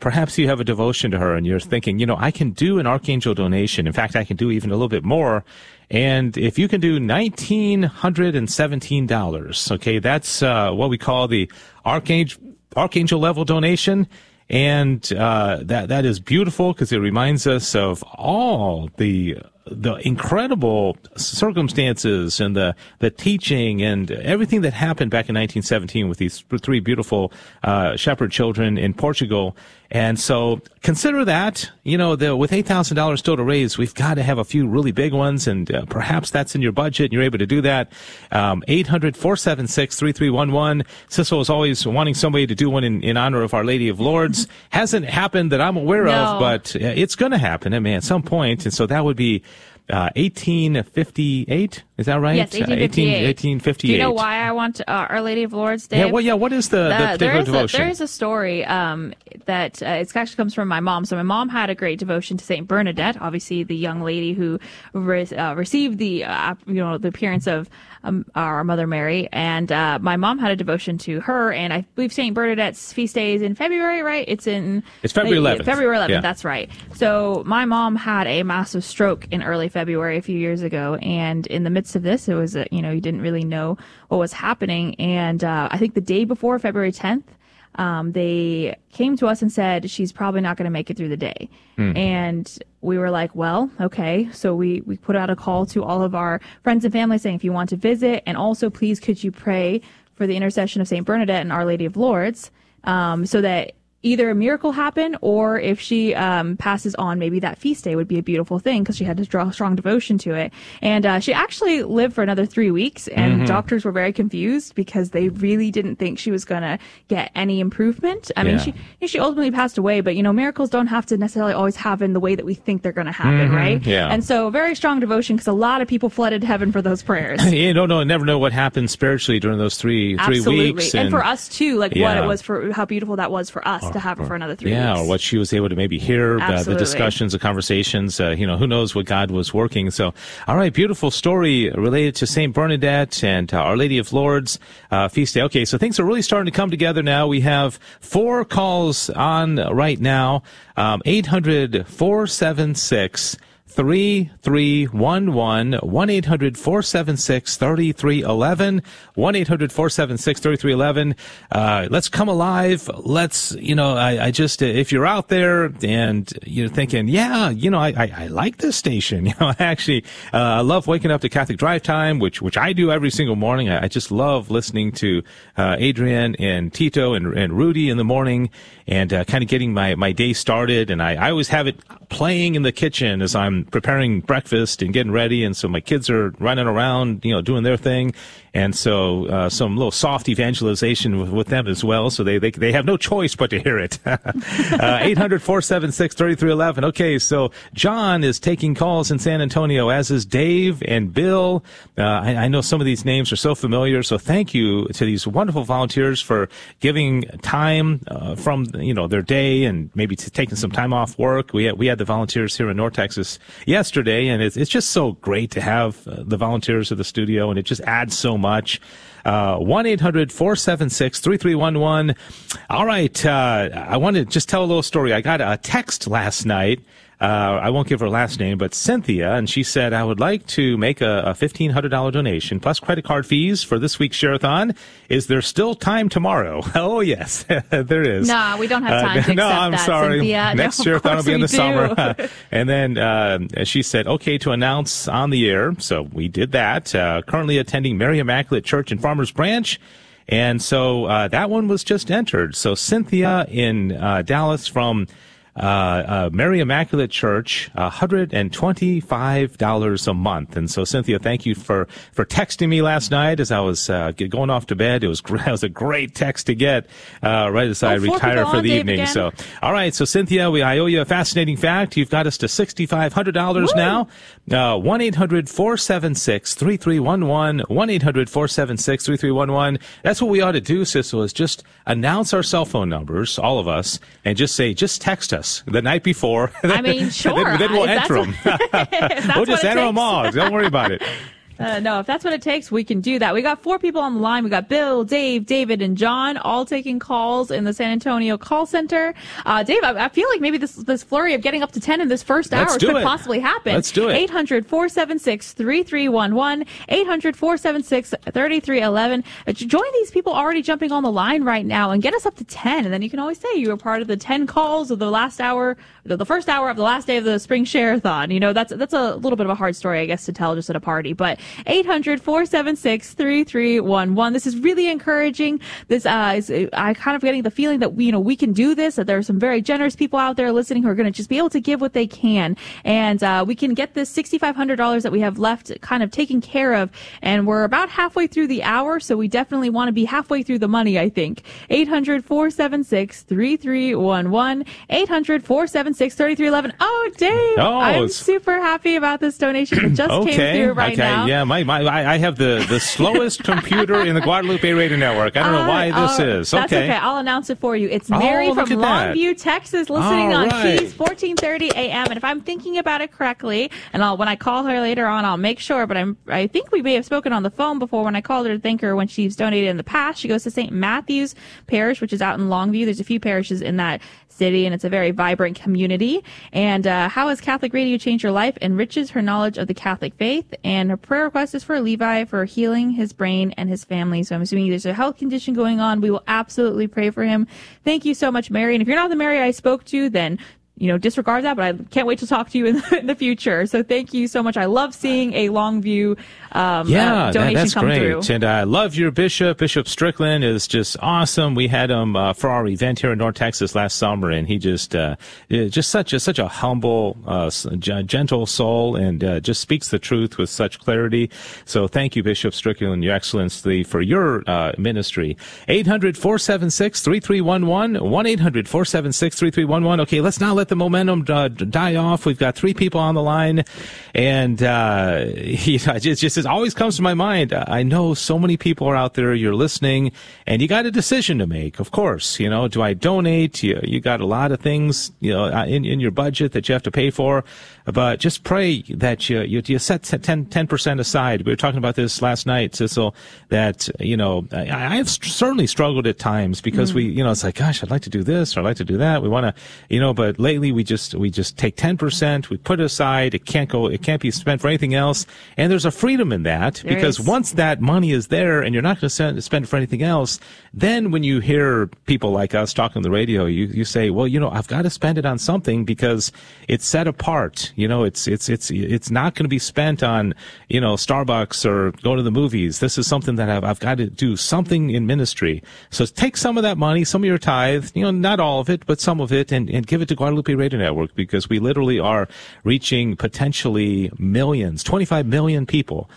perhaps you have a devotion to her and you're thinking, I can do an Archangel donation. In fact, I can do even a little bit more. And if you can do $1,917, okay, that's what we call the Archangel level donation. And that is beautiful because it reminds us of all the incredible circumstances and the teaching and everything that happened back in 1917 with these three beautiful shepherd children in Portugal. And so consider that, with $8,000 still to raise, we've got to have a few really big ones, and perhaps that's in your budget and you're able to do that. 800-476-3311. Cecil is always wanting somebody to do one in honor of Our Lady of Lourdes. Hasn't happened that I'm aware of, but it's going to happen at some point. And so that would be 1858, is that right? Yes, 1858. Do you know why I want Our Lady of Lourdes, Dave? Yeah, well, yeah, what is the particular devotion? There is a story that it actually comes from my mom. So my mom had a great devotion to Saint Bernadette, obviously the young lady who received the the appearance of our Mother Mary, and my mom had a devotion to her, and I believe Saint Bernadette's feast day is in February, right? It's February 11th. February 11th, yeah. That's right. So my mom had a massive stroke in early February a few years ago, and in the midst of this, it was you didn't really know what was happening, and I think the day before, February 10th, they came to us and said, she's probably not going to make it through the day. Mm. And we were like, well, okay. So we put out a call to all of our friends and family saying, if you want to visit, and also please could you pray for the intercession of Saint Bernadette and Our Lady of Lourdes, so that either a miracle happen, or if she passes on, maybe that feast day would be a beautiful thing, because she had to draw strong devotion to it. And she actually lived for another 3 weeks, and doctors were very confused because they really didn't think she was going to get any improvement. I mean, she ultimately passed away, but, miracles don't have to necessarily always happen the way that we think they're going to happen, right? Yeah. And so very strong devotion, because a lot of people flooded heaven for those prayers. You don't know, never know what happened spiritually during those three weeks. And for us, too, what it was for, how beautiful that was for us. To have it for another 3 weeks. Yeah, or what she was able to maybe hear, the discussions, the conversations, who knows what God was working. So, all right, beautiful story related to St. Bernadette and Our Lady of Lourdes feast day. Okay, so things are really starting to come together now. We have 4 calls on right now, 800-476 3311, 1-800-476-3311, 1-800-476-3311. Let's come alive. Let's, I just, if you're out there and you're thinking, I like this station. I love waking up to Catholic Drive Time, which I do every single morning. I just love listening to, Adrian and Tito and Rudy in the morning, and, kind of getting my day started. And I always have it playing in the kitchen as I'm preparing breakfast and getting ready, and so my kids are running around, doing their thing, and so some little soft evangelization with them as well, so they have no choice but to hear it. 800-476-3311. Okay, so John is taking calls in San Antonio, as is Dave and Bill. I know some of these names are so familiar, so thank you to these wonderful volunteers for giving time from their day, and maybe taking some time off work. We had the volunteers here in North Texas yesterday, and it's just so great to have the volunteers at the studio, and it just adds so much. 1-800-476-3311. All right, I want to just tell a little story. I got a text last night. I won't give her last name, but Cynthia, and she said, I would like to make a $1,500 donation plus credit card fees for this week's share-a-thon. Is there still time tomorrow? Oh, yes, there is. No, we don't have time to accept that. No, I'm sorry. Cynthia, next share-a-thon will be in the summer. And then she said, okay, to announce on the air. So we did that. Currently attending Mary Immaculate Church in Farmers Branch. And so that one was just entered. So Cynthia in Dallas from Mary Immaculate Church, $125 a month. And so, Cynthia, thank you for texting me last night as I was going off to bed. It was a great text to get right as I retire for the evening. Again. So, all right. So, Cynthia, I owe you a fascinating fact. You've got us to $6,500 now. 1-800-476-3311. 1-800-476-3311. That's what we ought to do, Cecil, is just announce our cell phone numbers, all of us, and just say, just text us the night before. Sure. Then we'll enter them. We'll just enter them all. Don't worry about it. No, if that's what it takes, we can do that. We got 4 people on the line. We got Bill, Dave, David, and John, all taking calls in the San Antonio call center. Dave, I feel like maybe this flurry of getting up to 10 in this first hour could possibly happen. Let's do it. 800-476-3311, 800-476-3311. Join these people already jumping on the line right now and get us up to 10, and then you can always say you were part of the 10 calls of the last hour, the first hour of the last day of the spring share-a-thon. That's a little bit of a hard story, I guess, to tell just at a party, but 800-476-3311. This is really encouraging. This I kind of getting the feeling that we can do this, that there are some very generous people out there listening who are going to just be able to give what they can. And we can get this $6,500 that we have left kind of taken care of. And we're about halfway through the hour, so we definitely want to be halfway through the money, I think. 800-476-3311. 800-476-3311. Oh, Dave, I'm super happy about this donation that just came through now. Yeah, I have the slowest computer in the Guadalupe Radio Network. I don't know why this is. That's okay. I'll announce it for you. It's Mary from Longview, Texas, listening on Keys 1430 a.m. And if I'm thinking about it correctly, and when I call her later on, I'll make sure. But I think we may have spoken on the phone before when I called her to thank her when she's donated in the past. She goes to St. Matthew's Parish, which is out in Longview. There's a few parishes in that city, and it's a very vibrant community. And how has Catholic radio changed your life? Enriches her knowledge of the Catholic faith. And her prayer request is for Levi for healing his brain and his family. So I'm assuming there's a health condition going on. We will absolutely pray for him. Thank you so much, Mary. And if you're not the Mary I spoke to, then disregard that, but I can't wait to talk to you in the future. So thank you so much. I love seeing a Longview donation that's come great. Through. And I love your bishop. Bishop Strickland is just awesome. We had him for our event here in North Texas last summer, and he just such a humble, gentle soul, and just speaks the truth with such clarity. So thank you, Bishop Strickland, Your Excellency, for your ministry. 800-476-3311. 1-800-476-3311. Okay, let's not let the momentum die off. We've got three people on the line, and it always comes to my mind. I know so many people are out there. You're listening, and you got a decision to make. Of course, do I donate? You got a lot of things in your budget that you have to pay for, but just pray that you set 10% aside. We were talking about this last night, Cecil. That I have certainly struggled at times because we it's like, gosh, I'd like to do this or I'd like to do that. We want to but lately we just take 10%, we put it aside, it can't be spent for anything else, and there's a freedom in that because once that money is there and you're not going to spend it for anything else, then when you hear people like us talking on the radio, you say, well, I've got to spend it on something because it's set apart, it's not going to be spent on, Starbucks or go to the movies. This is something that I've got to do something in ministry. So take some of that money, some of your tithe, not all of it, but some of it, and give it to Guadalupe Radio Network, because we literally are reaching potentially millions. 25 million people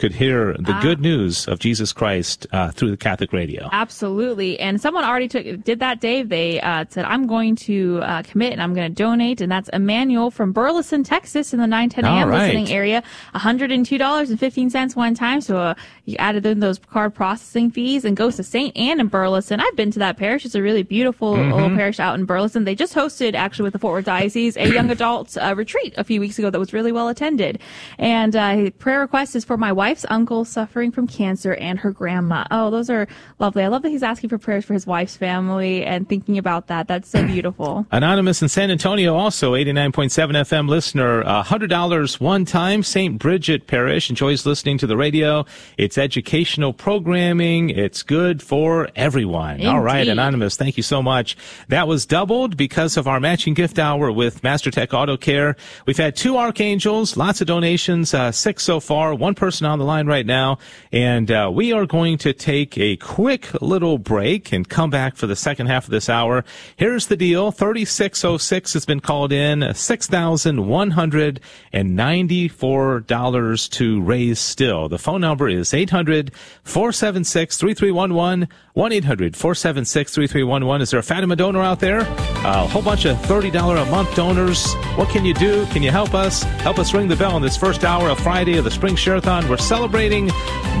could hear the good news of Jesus Christ through the Catholic radio. Absolutely. And someone already did that, Dave. They said, I'm going to commit and I'm going to donate. And that's Emmanuel from Burleson, Texas, in the 9:10 a.m. listening area. $102.15 one time. So you added in those card processing fees, and goes to St. Anne in Burleson. I've been to that parish. It's a really beautiful little parish out in Burleson. They just hosted, actually, with the Fort Worth Diocese, a young adult retreat a few weeks ago that was really well attended. And prayer request is for my wife's uncle suffering from cancer and her grandma. Oh, those are lovely. I love that he's asking for prayers for his wife's family and thinking about that. That's so beautiful. Anonymous in San Antonio, also 89.7 FM listener, $100 one time. St. Bridget Parish enjoys listening to the radio. It's educational programming. It's good for everyone. Indeed. All right, Anonymous, thank you so much. That was doubled because of our matching gift hour with Master Tech Auto Care. We've had two archangels, lots of donations, six so far, one person on the line right now, and we are going to take a quick little break and come back for the second half of this hour. Here's the deal. 3606 has been called in, $6,194 to raise still. The phone number is 800-476-3311, 1-800-476-3311. Is there a Fatima donor out there? A whole bunch of $30 a month donors. What can you do? Can you help us? Help us ring the bell on this first hour of Friday of the Spring Sherathon. We're celebrating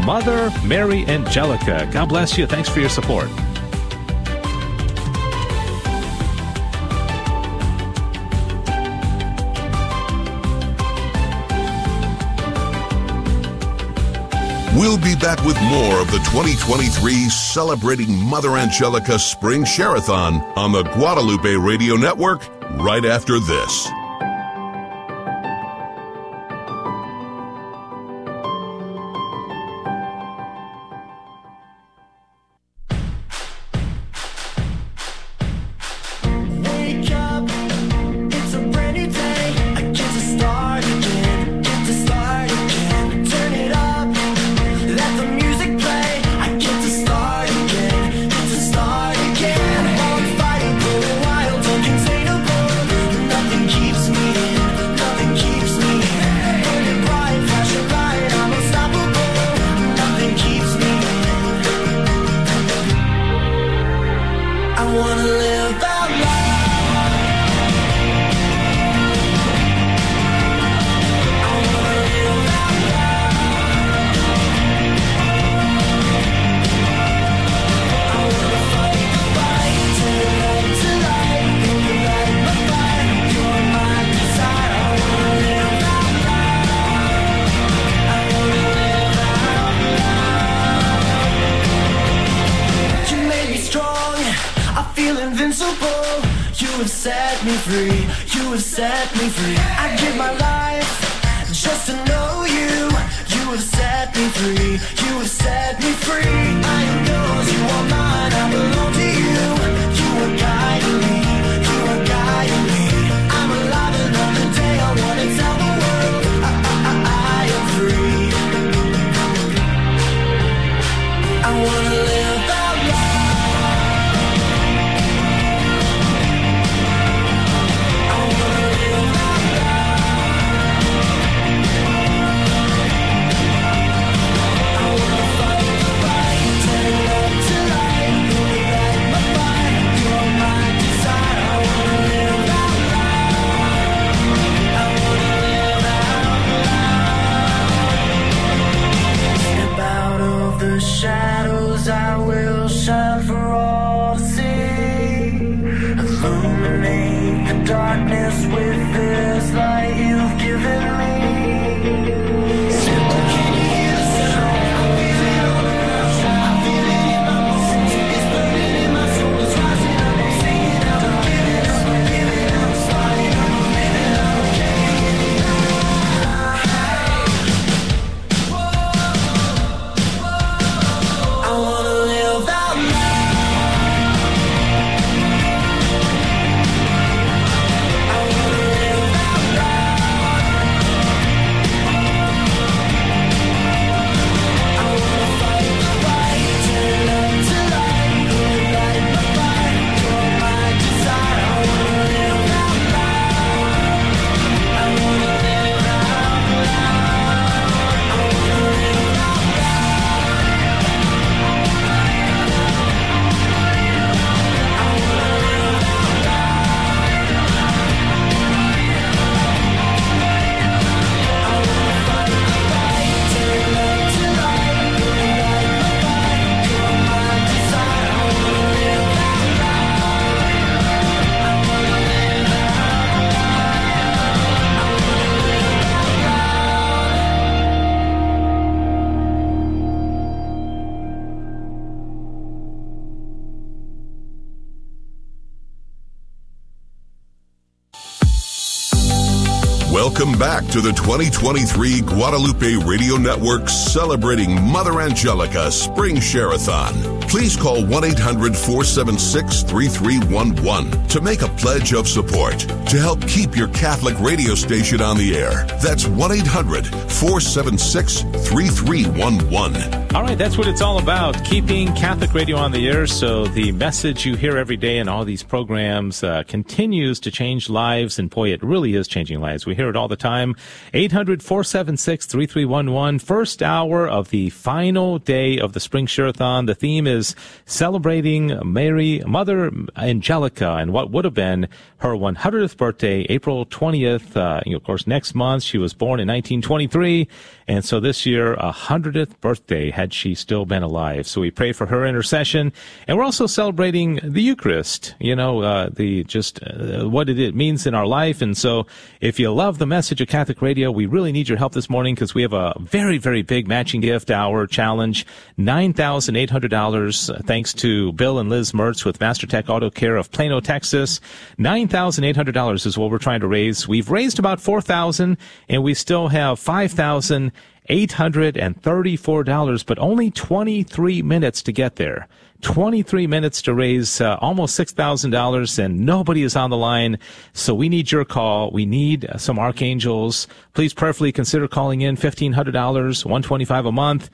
Mother Mary Angelica. God bless you. Thanks for your support. We'll be back with more of the 2023 Celebrating Mother Angelica Spring Sherathon on the Guadalupe Radio Network right after this. Up. invincible. You have set me free. You have set me free. I give my life just to know you. You have set me free. You have set me free. I am yours. You are mine. I belong to you. You are guiding me. You are guiding me. I'm alive, and on the day I want to tell the world I am free. I want to live out loud. I want to live out loud. I want to fight the fight, turn up to light, bring back my fight, you're my desire. I want to live out loud. I want to live out loud. Step out of the shadow. I will shine for all to see. Illuminate the darkness with this light you've given me. Welcome back to the 2023 Guadalupe Radio Network celebrating Mother Angelica Spring Share-a-thon. Please call 1-800-476-3311 to make a pledge of support to help keep your Catholic radio station on the air. That's 1-800-476-3311. All right, that's what it's all about, keeping Catholic radio on the air. So the message you hear every day in all these programs continues to change lives, and boy, it really is changing lives. We hear it all the time. 800-476-3311. First hour of the final day of the Spring Share-a-thon. The theme is celebrating Mary, Mother Angelica, and what would have been her 100th birthday, April 20th. Of course, next month. She was born in 1923, and so this year, 100th birthday, had she still been alive. So we pray for her intercession, and we're also celebrating the Eucharist, you know, what it means in our life. And so if you love the message of Catholic radio, we really need your help this morning, because we have a very, very big matching gift hour challenge, $9,800, thanks to Bill and Liz Mertz with Master Tech Auto Care of Plano, Texas. $9,800 is what we're trying to raise. We've raised about $4,000, and we still have $5,834, but only 23 minutes to get there. 23 minutes to raise almost $6,000, and nobody is on the line. So we need your call. We need some archangels. Please prayerfully consider calling in. $1,500, $125 a month.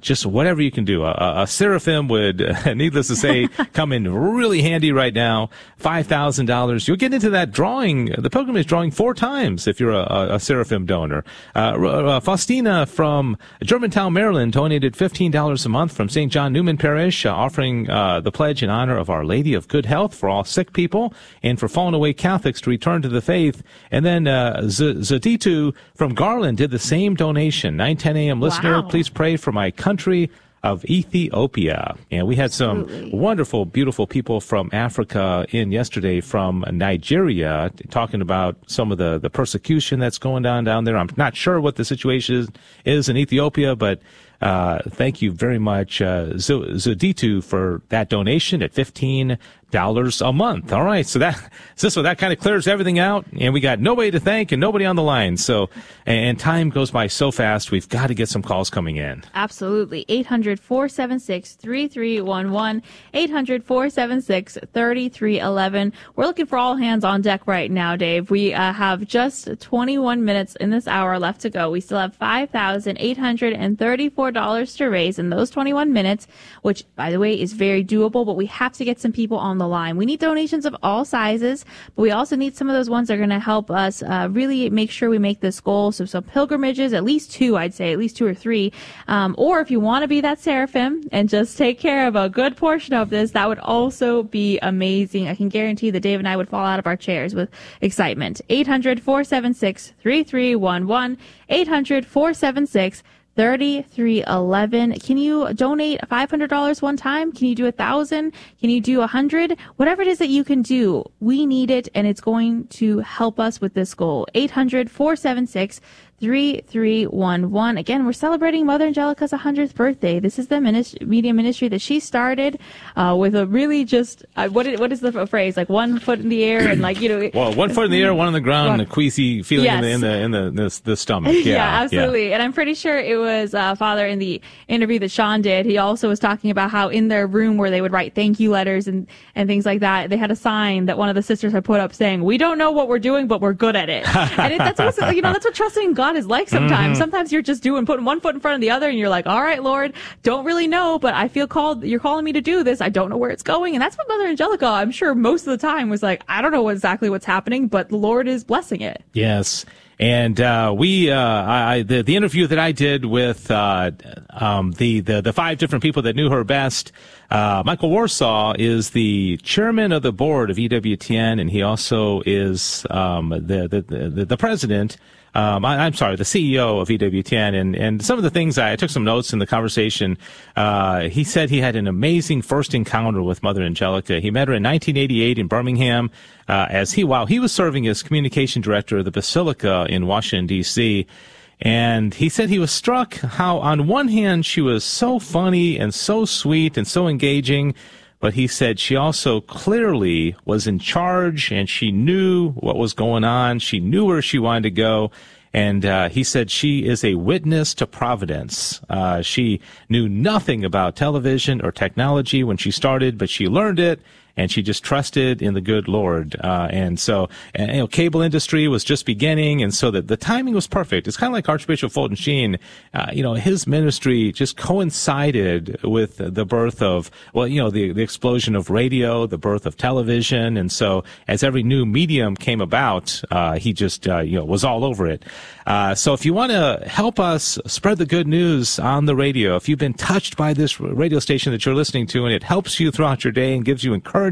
Just whatever you can do. A seraphim would, needless to say, come in really handy right now. $5,000. You'll get into that drawing. The pilgrimage drawing four times if you're a seraphim donor. Faustina from Germantown, Maryland, donated $15 a month from St. John Newman Parish, offering the pledge in honor of Our Lady of Good Health for all sick people and for fallen away Catholics to return to the faith. And then Zaditu from Garland did the same donation. 9:10 a.m. listener, wow. Please pray for my country of Ethiopia. And we had some wonderful, beautiful people from Africa in yesterday, from Nigeria, talking about some of the persecution that's going on down there. I'm not sure what the situation is in Ethiopia, but thank you very much, Zuditu, for that donation at $15 $1,000 a month. All right. So that kind of clears everything out, and we got nobody to thank and nobody on the line. So, and time goes by so fast, we've got to get some calls coming in. Absolutely. 800-476-3311, 800-476-3311. We're looking for all hands on deck right now, Dave. We have just 21 minutes in this hour left to go. We still have $5,834 to raise in those 21 minutes, which, by the way, is very doable, but we have to get some people on the line. We need donations of all sizes, but we also need some of those ones that are going to help us really make sure we make this goal. So some pilgrimages, at least two, I'd say, at least two or three. Or if you want to be that seraphim and just take care of a good portion of this, that would also be amazing. I can guarantee that Dave and I would fall out of our chairs with excitement. 800-476-3311, 800-476-3311. Can you donate $500 one time? Can you do 1,000? Can you do 100? Whatever it is that you can do, we need it, and it's going to help us with this goal. 800-476-3311. Again, we're celebrating Mother Angelica's 100th birthday. This is the media ministry that she started with a really just, what is the phrase? Like, one foot in the air and like, you know. Well, one foot in the air, one on the ground, and a queasy feeling in the stomach. Yeah, absolutely. Yeah. And I'm pretty sure it was Father in the interview that Sean did. He also was talking about how in their room where they would write thank you letters and things like that, they had a sign that one of the sisters had put up saying, "We don't know what we're doing, but we're good at it." And that's what trusting God is like sometimes. Mm-hmm. Sometimes you're just putting one foot in front of the other, and you're like, all right, Lord, don't really know, but I feel called. You're calling me to do this. I don't know where it's going. And that's what Mother Angelica, I'm sure, most of the time was like, I don't know exactly what's happening, but the Lord is blessing it. Yes. And the interview that I did with the five different people that knew her best, Michael Warsaw is the chairman of the board of EWTN, and he also is the president. I'm sorry, the CEO of EWTN, and some of the things I took some notes in the conversation. He said he had an amazing first encounter with Mother Angelica. He met her in 1988 in Birmingham, while he was serving as communication director of the Basilica in Washington, D.C. And he said he was struck how, on one hand, she was so funny and so sweet and so engaging, but he said she also clearly was in charge, and she knew what was going on. She knew where she wanted to go. And he said she is a witness to providence. She knew nothing about television or technology when she started, but she learned it, and she just trusted in the good Lord. And cable industry was just beginning, and so that the timing was perfect. It's kind of like Archbishop Fulton Sheen. His ministry just coincided with the birth of, the explosion of radio, the birth of television. And so as every new medium came about, he just, was all over it. So if you want to help us spread the good news on the radio, if you've been touched by this radio station that you're listening to and it helps you throughout your day and gives you encouragement,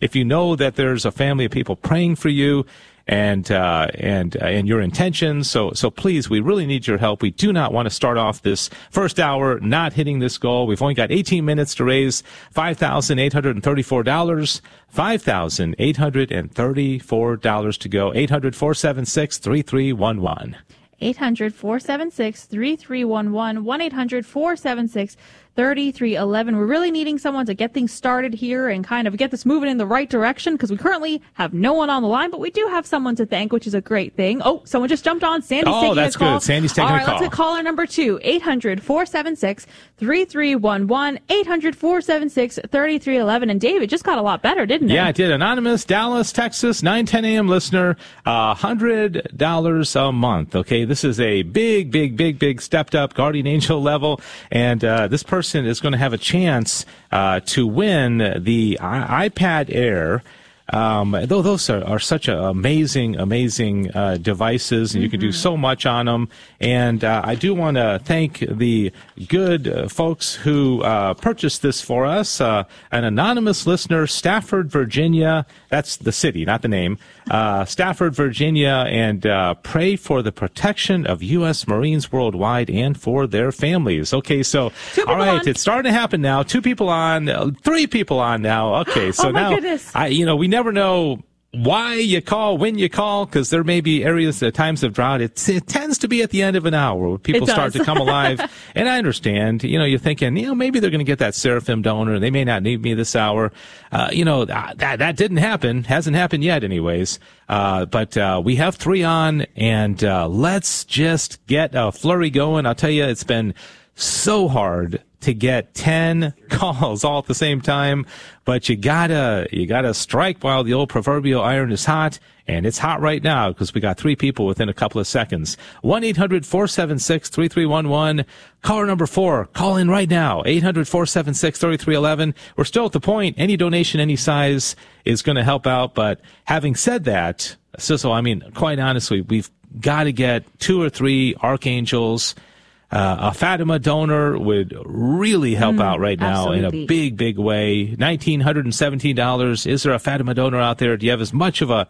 if you know that there's a family of people praying for you and your intentions, so please, we really need your help. We do not want to start off this first hour not hitting this goal. We've only got 18 minutes to raise $5,834. $5,834 to go. 800-476-3311. 800-476-3311, 1-800-476-3311. We're really needing someone to get things started here and kind of get this moving in the right direction, because we currently have no one on the line, but we do have someone to thank, which is a great thing. Oh, someone just jumped on. Sandy's taking a call. Oh, that's good. Sandy's taking a call. All right, let's get caller number 2, 800-476-3311, 800-476-3311. And Dave, it just got a lot better, didn't it? Yeah, it did. Anonymous, Dallas, Texas, 9:10 a.m. listener, $100 a month, okay? This is a big, big, big, big stepped up guardian angel level. And this person is going to have a chance to win the iPad Air. Though those are such amazing devices, and you can do so much on them. And I do want to thank the good folks who purchased this for us. An anonymous listener, Stafford, Virginia. That's the city, not the name. Stafford, Virginia, and pray for the protection of U.S. Marines worldwide and for their families. Okay, so all right, it's starting to happen now. 2 people on, 3 people on now. Okay, so now we never know why you call, when you call, because there may be areas at times of drought. It tends to be at the end of an hour where people start to come alive. And I understand, you're thinking, maybe they're going to get that seraphim donor and they may not need me this hour. That didn't happen. Hasn't happened yet anyways. But we have three on, and let's just get a flurry going. I'll tell you, it's been so hard to get 10 calls all at the same time, but you gotta strike while the old proverbial iron is hot, and it's hot right now because we got three people within a couple of seconds. 1-800-476-3311. Caller number 4, call in right now. 800-476-3311. We're still at the point. Any donation, any size is going to help out. But having said that, Cecil, quite honestly, we've got to get 2 or 3 archangels. A Fatima donor would really help out right now, absolutely, in a big, big way. $1,917. Is there a Fatima donor out there? Do you have as much of a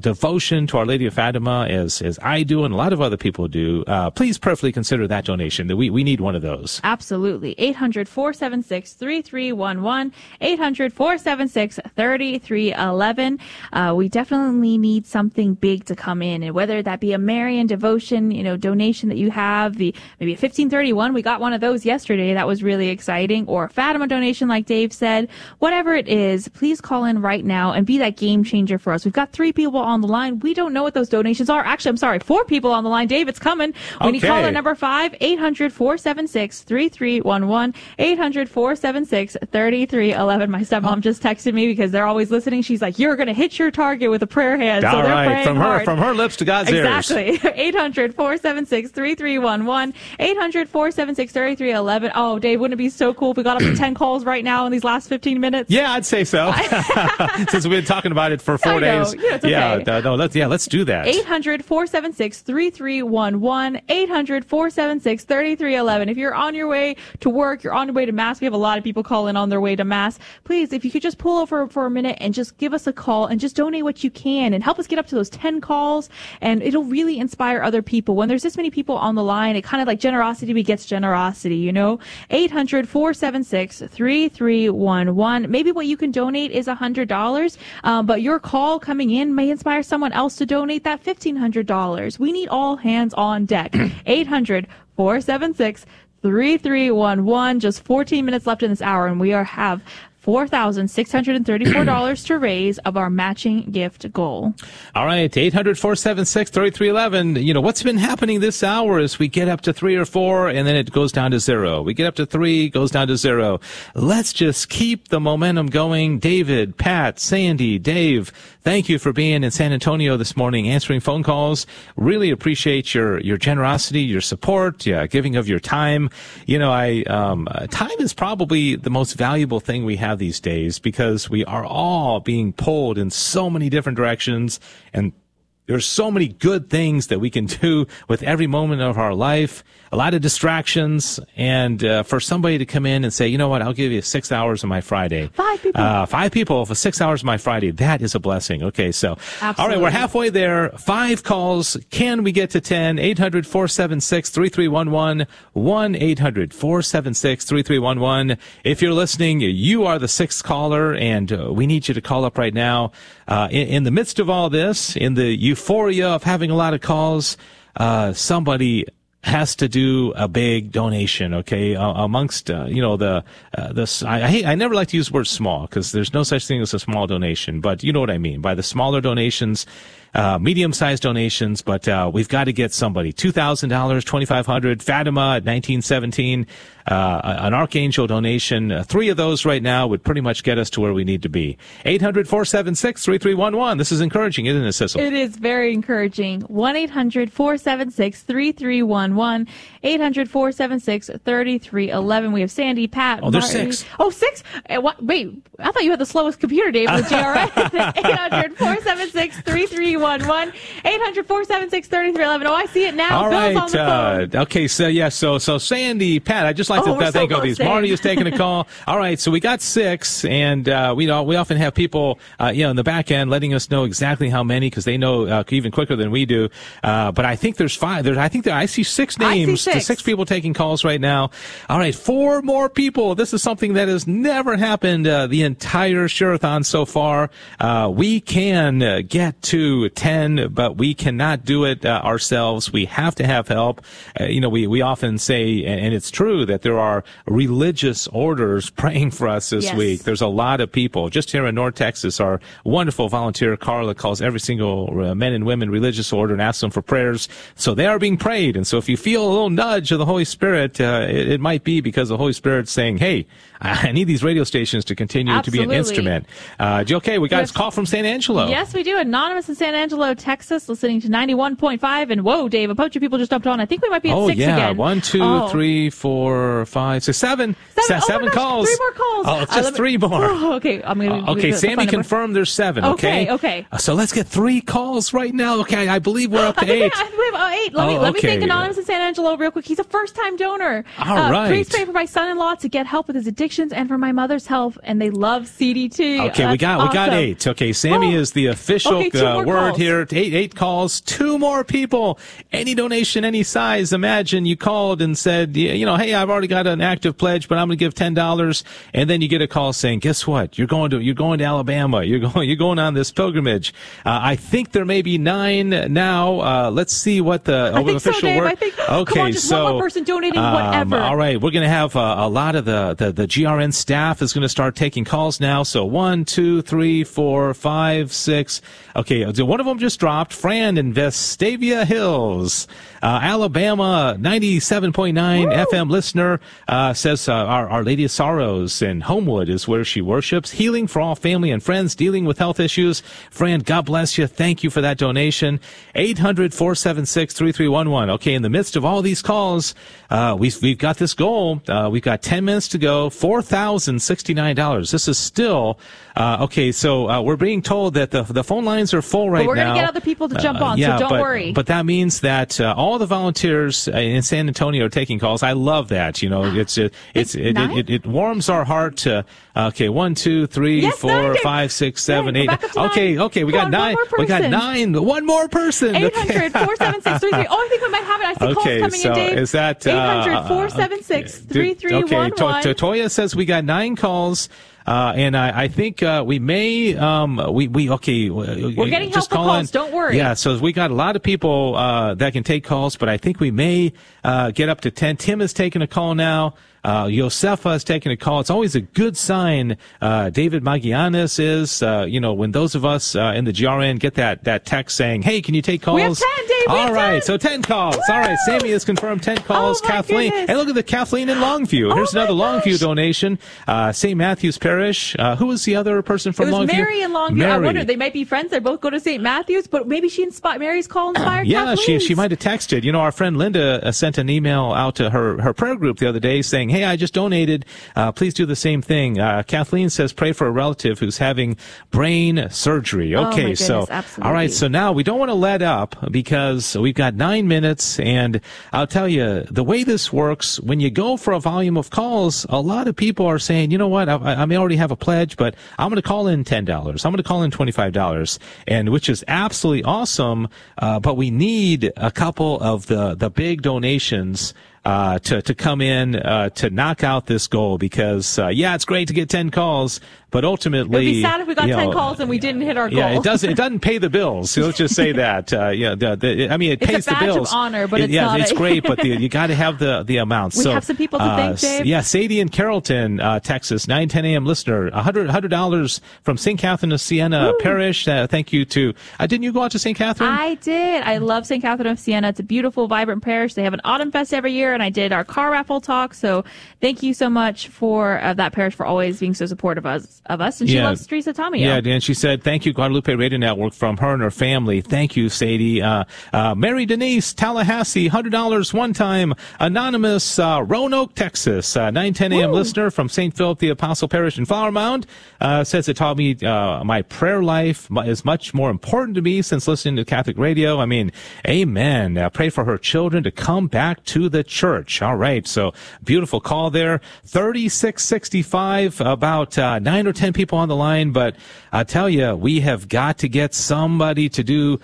devotion to Our Lady of Fatima as I do and a lot of other people do? Please prayerfully consider that donation. We need one of those. Absolutely. 800-476-3311. 800-476-3311. We definitely need something big to come in, and whether that be a Marian devotion, donation that you have. Maybe a 1531, we got one of those yesterday. That was really exciting. Or a Fatima donation, like Dave said. Whatever it is, please call in right now and be that game changer for us. We've got 3 people on the line. We don't know what those donations are. Actually, I'm sorry, 4 people on the line. Dave, it's coming. We need caller number 5, 800-476-3311, 800-476-3311. My stepmom just texted me because they're always listening. She's like, you're going to hit your target with a prayer hand. So they're praying hard. From her lips to God's ears. Exactly. 800-476-3311. 800-476-3311. Oh, Dave, wouldn't it be so cool if we got up to 10 calls right now in these last 15 minutes? Yeah, I'd say so. Since we've been talking about it for 4 days. Yeah, it's okay. Let's do that. 800-476-3311. 800-476-3311. If you're on your way to work, you're on your way to Mass, we have a lot of people calling on their way to Mass. Please, if you could just pull over for a minute and just give us a call and just donate what you can and help us get up to those 10 calls, and it'll really inspire other people. When there's this many people on the line, it kind of like generosity begets generosity, 800-476-3311. Maybe what you can donate is $100, but your call coming in may inspire someone else to donate that $1,500. We need all hands on deck. 800-476-3311. Just 14 minutes left in this hour, and we have $4,634 to raise of our matching gift goal. All right, 800-476-3311. What's been happening this hour is we get up to 3 or 4, and then it goes down to 0. We get up to 3, goes down to 0. Let's just keep the momentum going. David, Pat, Sandy, Dave, thank you for being in San Antonio this morning, answering phone calls. Really appreciate your generosity, your support, giving of your time. Time is probably the most valuable thing we have these days, because we are all being pulled in so many different directions, and there's so many good things that we can do with every moment of our life, a lot of distractions, and for somebody to come in and say, I'll give you 6 hours of my Friday. 5 people. 5 people for 6 hours of my Friday. That is a blessing. Okay, so. Absolutely. All right, we're halfway there. 5 calls. Can we get to 10? 800-476-3311. 1-800-476-3311. If you're listening, you are the 6th caller, and we need you to call up right now. In the midst of all this, in the euphoria of having a lot of calls, somebody has to do a big donation, okay? Amongst, I never like to use the word small, because there's no such thing as a small donation, but you know what I mean by the smaller donations, medium-sized donations, but we've got to get somebody. $2,000, $2,500, Fatima at $1,917, an Archangel donation. 3 of those right now would pretty much get us to where we need to be. 800-476-3311. This is encouraging, isn't it, Cecil? It is very encouraging. 1-800-476-3311. 800-476-3311. We have Sandy, Pat. Oh, there's Martin. 6. Oh, 6? Wait, I thought you had the slowest computer, Dave, with GRS. 800-476-3311. 311 800-476-3311. Oh, I see it now. All Bill's right. On the phone. Okay, so, yeah, so Sandy, Pat, I'd just like to thank all these. Marty is taking a call. All right, so we got six, and we often have people in the back end letting us know exactly how many because they know even quicker than we do. But I think there's five. I see six names. To six people taking calls right now. All right, four more people. This is something that has never happened the entire Sherathon so far. We can get to 10, but we cannot do it ourselves. We have to have help. We often say, and it's true, that there are religious orders praying for us this week. There's a lot of people. Just here in North Texas, our wonderful volunteer Carla calls every single men and women religious order and asks them for prayers. So they are being prayed. And so if you feel a little nudge of the Holy Spirit, it might be because the Holy Spirit's saying, hey, I need these radio stations to continue to be an instrument. Okay, we got a call from San Angelo. Yes, we do. Anonymous in San Angelo, Texas, listening to 91.5. And whoa, Dave, a bunch of people just jumped on. I think we might be at six again. 1, 2, 3, 4, 5, 6, 7. Seven calls. 3 more calls. Oh, it's just 3 more. Oh, okay, I'm going to. Okay, Sammy confirmed there's 7. Okay, okay. So let's get 3 calls right now. Okay, I believe we're up to 8. We have 8. Let me thank Anonymous in San Angelo real quick. He's a first-time donor. All right. Please pray for my son-in-law to get help with his addictions and for my mother's health. And they love CDT. Okay, we got 8. Okay, Sammy is the official word calls. Here. 8 calls. 2 more people. Any donation, any size. Imagine you called and said, hey, I've already got an active pledge, but I'm going to give $10. And then you get a call saying, guess what? You're going to Alabama. You're going on this pilgrimage. I think there may be 9 now. Let's see what the official word. I think so, Dave. Come on, just one more person donating whatever. All right. We're going to have a lot of the GRN staff is going to start taking calls now. So 1, 2, 3, 4, 5, 6. Okay. One of them just dropped. Fran in Vestavia Hills, Alabama, 97.9 FM listener, says, Our Lady of Sorrows in Homewood is where she worships. Healing for all family and friends dealing with health issues. Fran, God bless you. Thank you for that donation. 800-476-3311. Okay, in the midst of all these calls, we've got this goal. We've got 10 minutes to go. $4,069. This is still, we're being told that the phone lines are full right now. But we're going to get other people to jump on, so don't worry. But that means that all the volunteers in San Antonio are taking calls. I love that. It warms our heart to, 1, 2, 3, 4, 5, 6, 7, 8. Okay, we got 9. We got 9. One more person. 800-476-33. Oh, I think we might have it. I see calls coming in, Dave. Is that, 800-476-3311. Toya says we got 9 calls. And I think we may we're getting helpful calls. Don't worry. Yeah, so we got a lot of people that can take calls, but I think we may get up to 10. Tim is taking a call now. Josefa is taking a call. It's always a good sign. David Magianis is, when those of us in the GRN get that text saying, hey, can you take calls? We have 10, David. All right, 10. So 10 calls. Woo! All right, Sammy has confirmed 10 calls. Kathleen. Goodness. And look at the Kathleen in Longview. Here's another Longview donation. St. Matthew's Parish. Who was the other person from Longview? It was Mary in Longview. Mary. I wonder, they might be friends. They both go to St. Matthew's, but maybe Mary's call inspired Kathleen's. Yeah, she might have texted. Our friend Linda sent an email out to her prayer group the other day saying, hey, I just donated. Please do the same thing. Kathleen says, pray for a relative who's having brain surgery. Okay, absolutely. All right. So now we don't want to let up because we've got 9 minutes. And I'll tell you, the way this works, when you go for a volume of calls, a lot of people are saying, you know what, I may already have a pledge, but I'm going to call in $10. I'm going to call in $25, and which is absolutely awesome. But we need a couple of the big donations to come in, to knock out this goal because, it's great to get 10 calls, but ultimately. It would be sad if we got 10 calls and we didn't hit our goal. Yeah, it doesn't pay the bills. So let's just say that. It pays the bills. It's a badge of honor, but it's not. Yeah, it's great, but you got to have the amounts. We have some people to thank, Dave. Yeah, Sadie in Carrollton, Texas, 9:10 a.m. listener, $100 from St. Catherine of Siena Parish. Thank you to, didn't you go out to St. Catherine? I did. I love St. Catherine of Siena. It's a beautiful, vibrant parish. They have an autumn fest every year. And I did our car raffle talk. So thank you so much for that parish for always being so supportive of us. of us, and she loves Teresa Tamio. Yeah, and she said, thank you, Guadalupe Radio Network, from her and her family. Thank you, Sadie. Mary Denise, Tallahassee, $100 one time, anonymous, Roanoke, Texas, 9:10 a.m. listener from St. Philip the Apostle Parish in Flower Mound, says it taught me my prayer life is much more important to me since listening to Catholic radio. I mean, amen. Pray for her children to come back to the church. All right, so beautiful call there. 3665, about 9 or 10 people on the line, but I tell you, we have got to get somebody to do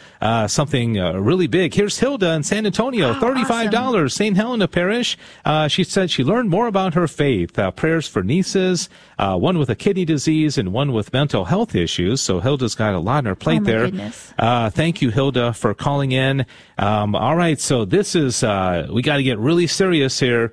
something really big. Here's Hilda in San Antonio, $35, awesome. St. Helena Parish. She said she learned more about her faith, prayers for nieces, one with a kidney disease and one with mental health issues, so Hilda's got a lot on her plate there. Thank you, Hilda, for calling in. All right, so this is, we got to get really serious here.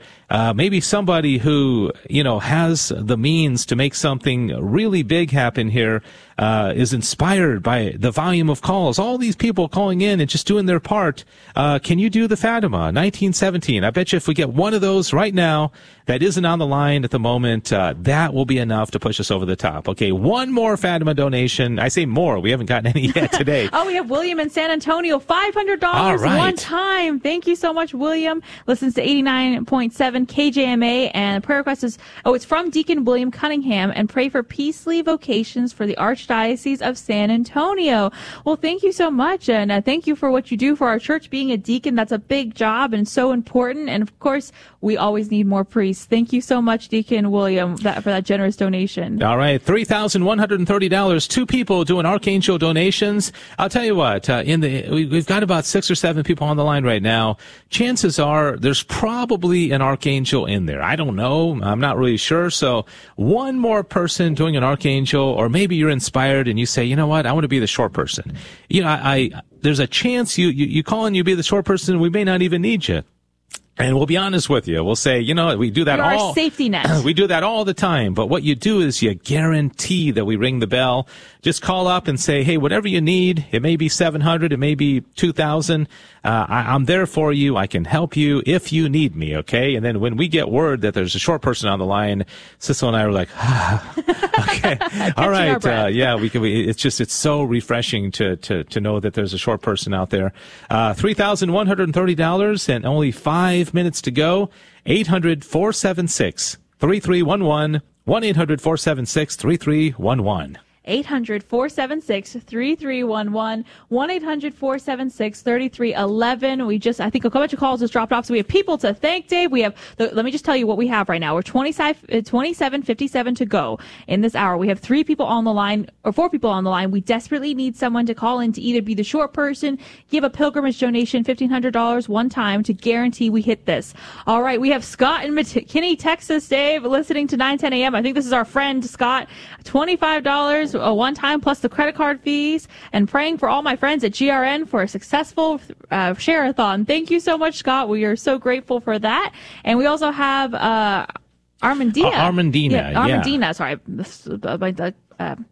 Maybe somebody who, you know, has the means to make something really big happen here, is inspired by the volume of calls. All these people calling in and just doing their part. Can you do the Fatima 1917? I bet you if we get one of those right now that isn't on the line at the moment, that will be enough to push us over the top. Okay, one more Fatima donation. I say more. We haven't gotten any yet today. Oh, we have William in San Antonio, $500 one time. Thank you so much, William. Listens to 89.7 KJMA, and the prayer request is, it's from Deacon William Cunningham, and pray for peacefully vocations for the Archdiocese of San Antonio. Well, thank you so much, and thank you for what you do for our church. Being a deacon, that's a big job and so important, and of course, we always need more priests. Thank you so much, Deacon William, for that generous donation. All right, $3,130. Two people doing Archangel donations. I'll tell you what, we've got about 6 or 7 people on the line right now. Chances are there's probably an Archangel in there. I don't know. I'm not really sure. So one more person doing an Archangel, or maybe you're inspired and you say, you know what, I want to be the short person. You know, there's a chance you call and you be the short person. We may not even need you. And we'll be honest with you. We'll say, you know, we do that all. You're our safety net. We do that all the time. But what you do is you guarantee that we ring the bell. Just call up and say, hey, whatever you need, it may be $700, it may be $2,000. I'm there for you. I can help you if you need me, okay? And then when we get word that there's a short person on the line, Cecil and I were like, okay, all right. It's so refreshing to know that there's a short person out there. $3,130 and only 5 minutes to go. 800-476-3311. 1-800-476-3311. 800-476-3311, 1-800-476-3311. I think a couple of calls just dropped off, so we have people to thank, Dave. We have, let me just tell you what we have right now. We're 27:57 to go in this hour. We have 3 people on the line, or 4 people on the line. We desperately need someone to call in to either be the short person, give a pilgrimage donation, $1,500 one time to guarantee we hit this. All right, we have Scott in McKinney, Texas, Dave, listening to 9:10 a.m. I think this is our friend, Scott. $25. A one time plus the credit card fees, and praying for all my friends at GRN for a successful share-a-thon. Thank you so much, Scott. We are so grateful for that. And we also have Armandina. Yeah, Armandina. Yeah. Sorry, I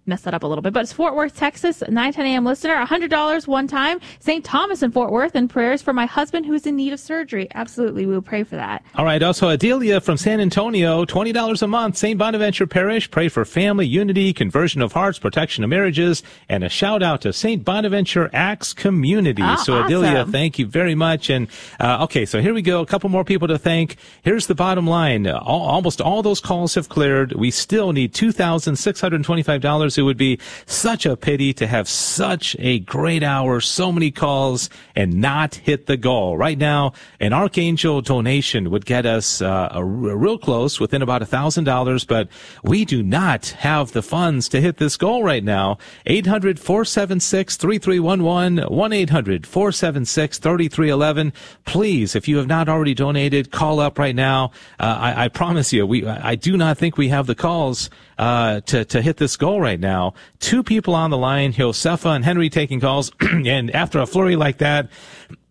messed that up a little bit, but it's Fort Worth, Texas, 9:10 a.m. listener, $100 one time, St. Thomas in Fort Worth, and prayers for my husband who's in need of surgery. Absolutely, we will pray for that. All right, also Adelia from San Antonio, $20 a month, St. Bonaventure Parish, pray for family unity, conversion of hearts, protection of marriages, and a shout out to St. Bonaventure Axe Community. So Adelia, thank you very much. And okay, so here we go, a couple more people to thank. Here's the bottom line: almost all those calls have cleared. We still need $2,625. It would be such a pity to have such a great hour, so many calls, and not hit the goal. Right now, an Archangel donation would get us real close, within about $1,000, but we do not have the funds to hit this goal right now. 800-476-3311, 1-800-476-3311. Please, if you have not already donated, call up right now. I promise you, I do not think we have the calls to hit this goal right now. 2 people on the line, Josefa and Henry, taking calls, and after a flurry like that,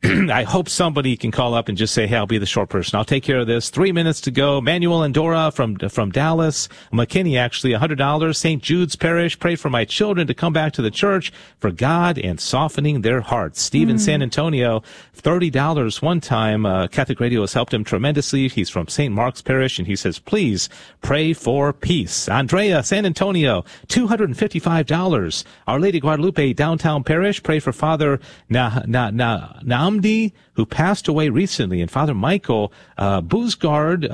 I hope somebody can call up and just say, hey, I'll be the short person. I'll take care of this. 3 minutes to go. Manuel and Dora from Dallas. McKinney, actually, $100. St. Jude's Parish. Pray for my children to come back to the church for God and softening their hearts. Steve in San Antonio, $30 one time. Catholic Radio has helped him tremendously. He's from St. Mark's Parish, and he says, please pray for peace. Andrea, San Antonio, $255. Our Lady Guadalupe, downtown parish. Pray for Father Namdi, who passed away recently, and Father Michael Boosgard,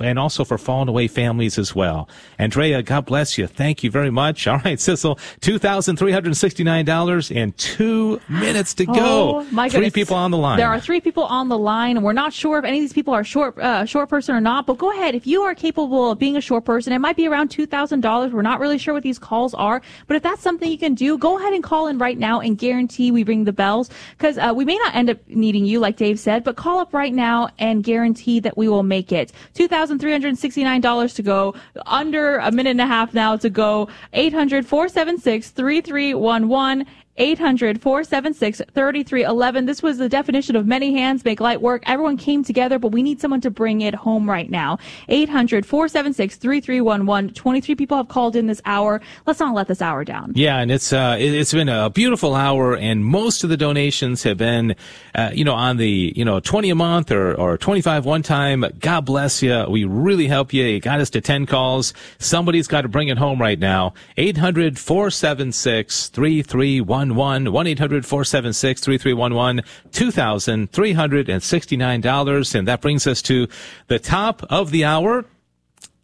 and also for fallen away families as well. Andrea, God bless you. Thank you very much. All right, Cecil, $2,369 and 2 minutes to go. Oh, my goodness. Three people on the line. There are three people on the line, and we're not sure if any of these people are short person or not, but go ahead. If you are capable of being a short person, it might be around $2,000. We're not really sure what these calls are, but if that's something you can do, go ahead and call in right now and guarantee we ring the bells, because we may not end up needing you, like Dave said, but call up right now and guarantee that we will make it. $2,369 to go, under a minute and a half now to go. 800-476-3311. 800-476-3311. This was the definition of many hands make light work. Everyone came together, but we need someone to bring it home right now. 800-476-3311. 23 people have called in this hour. Let's not let this hour down. Yeah, and it's been a beautiful hour, and most of the donations have been, on the, $20 a month or $25 one time. God bless you. We really help you. You got us to 10 calls. Somebody's got to bring it home right now. 800-476-3311. 1-800-476-3311, $2,369. And that brings us to the top of the hour.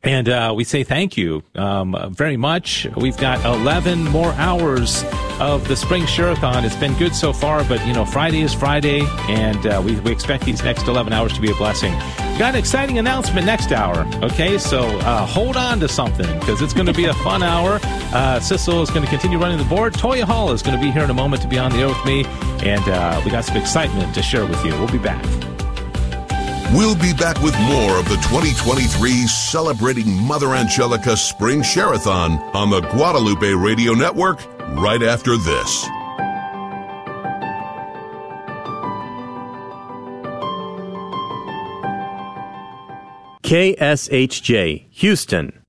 And we say thank you very much. We've got 11 more hours of the Spring Share-a-thon. It's been good so far, but, Friday is Friday, and we expect these next 11 hours to be a blessing. Got an exciting announcement next hour, okay? So hold on to something, because it's going to be a fun hour. Cecil is going to continue running the board. Toya Hall is going to be here in a moment to be on the air with me, and we got some excitement to share with you. We'll be back. We'll be back with more of the 2023 Celebrating Mother Angelica Spring Share-a-thon on the Guadalupe Radio Network right after this. KSHJ, Houston.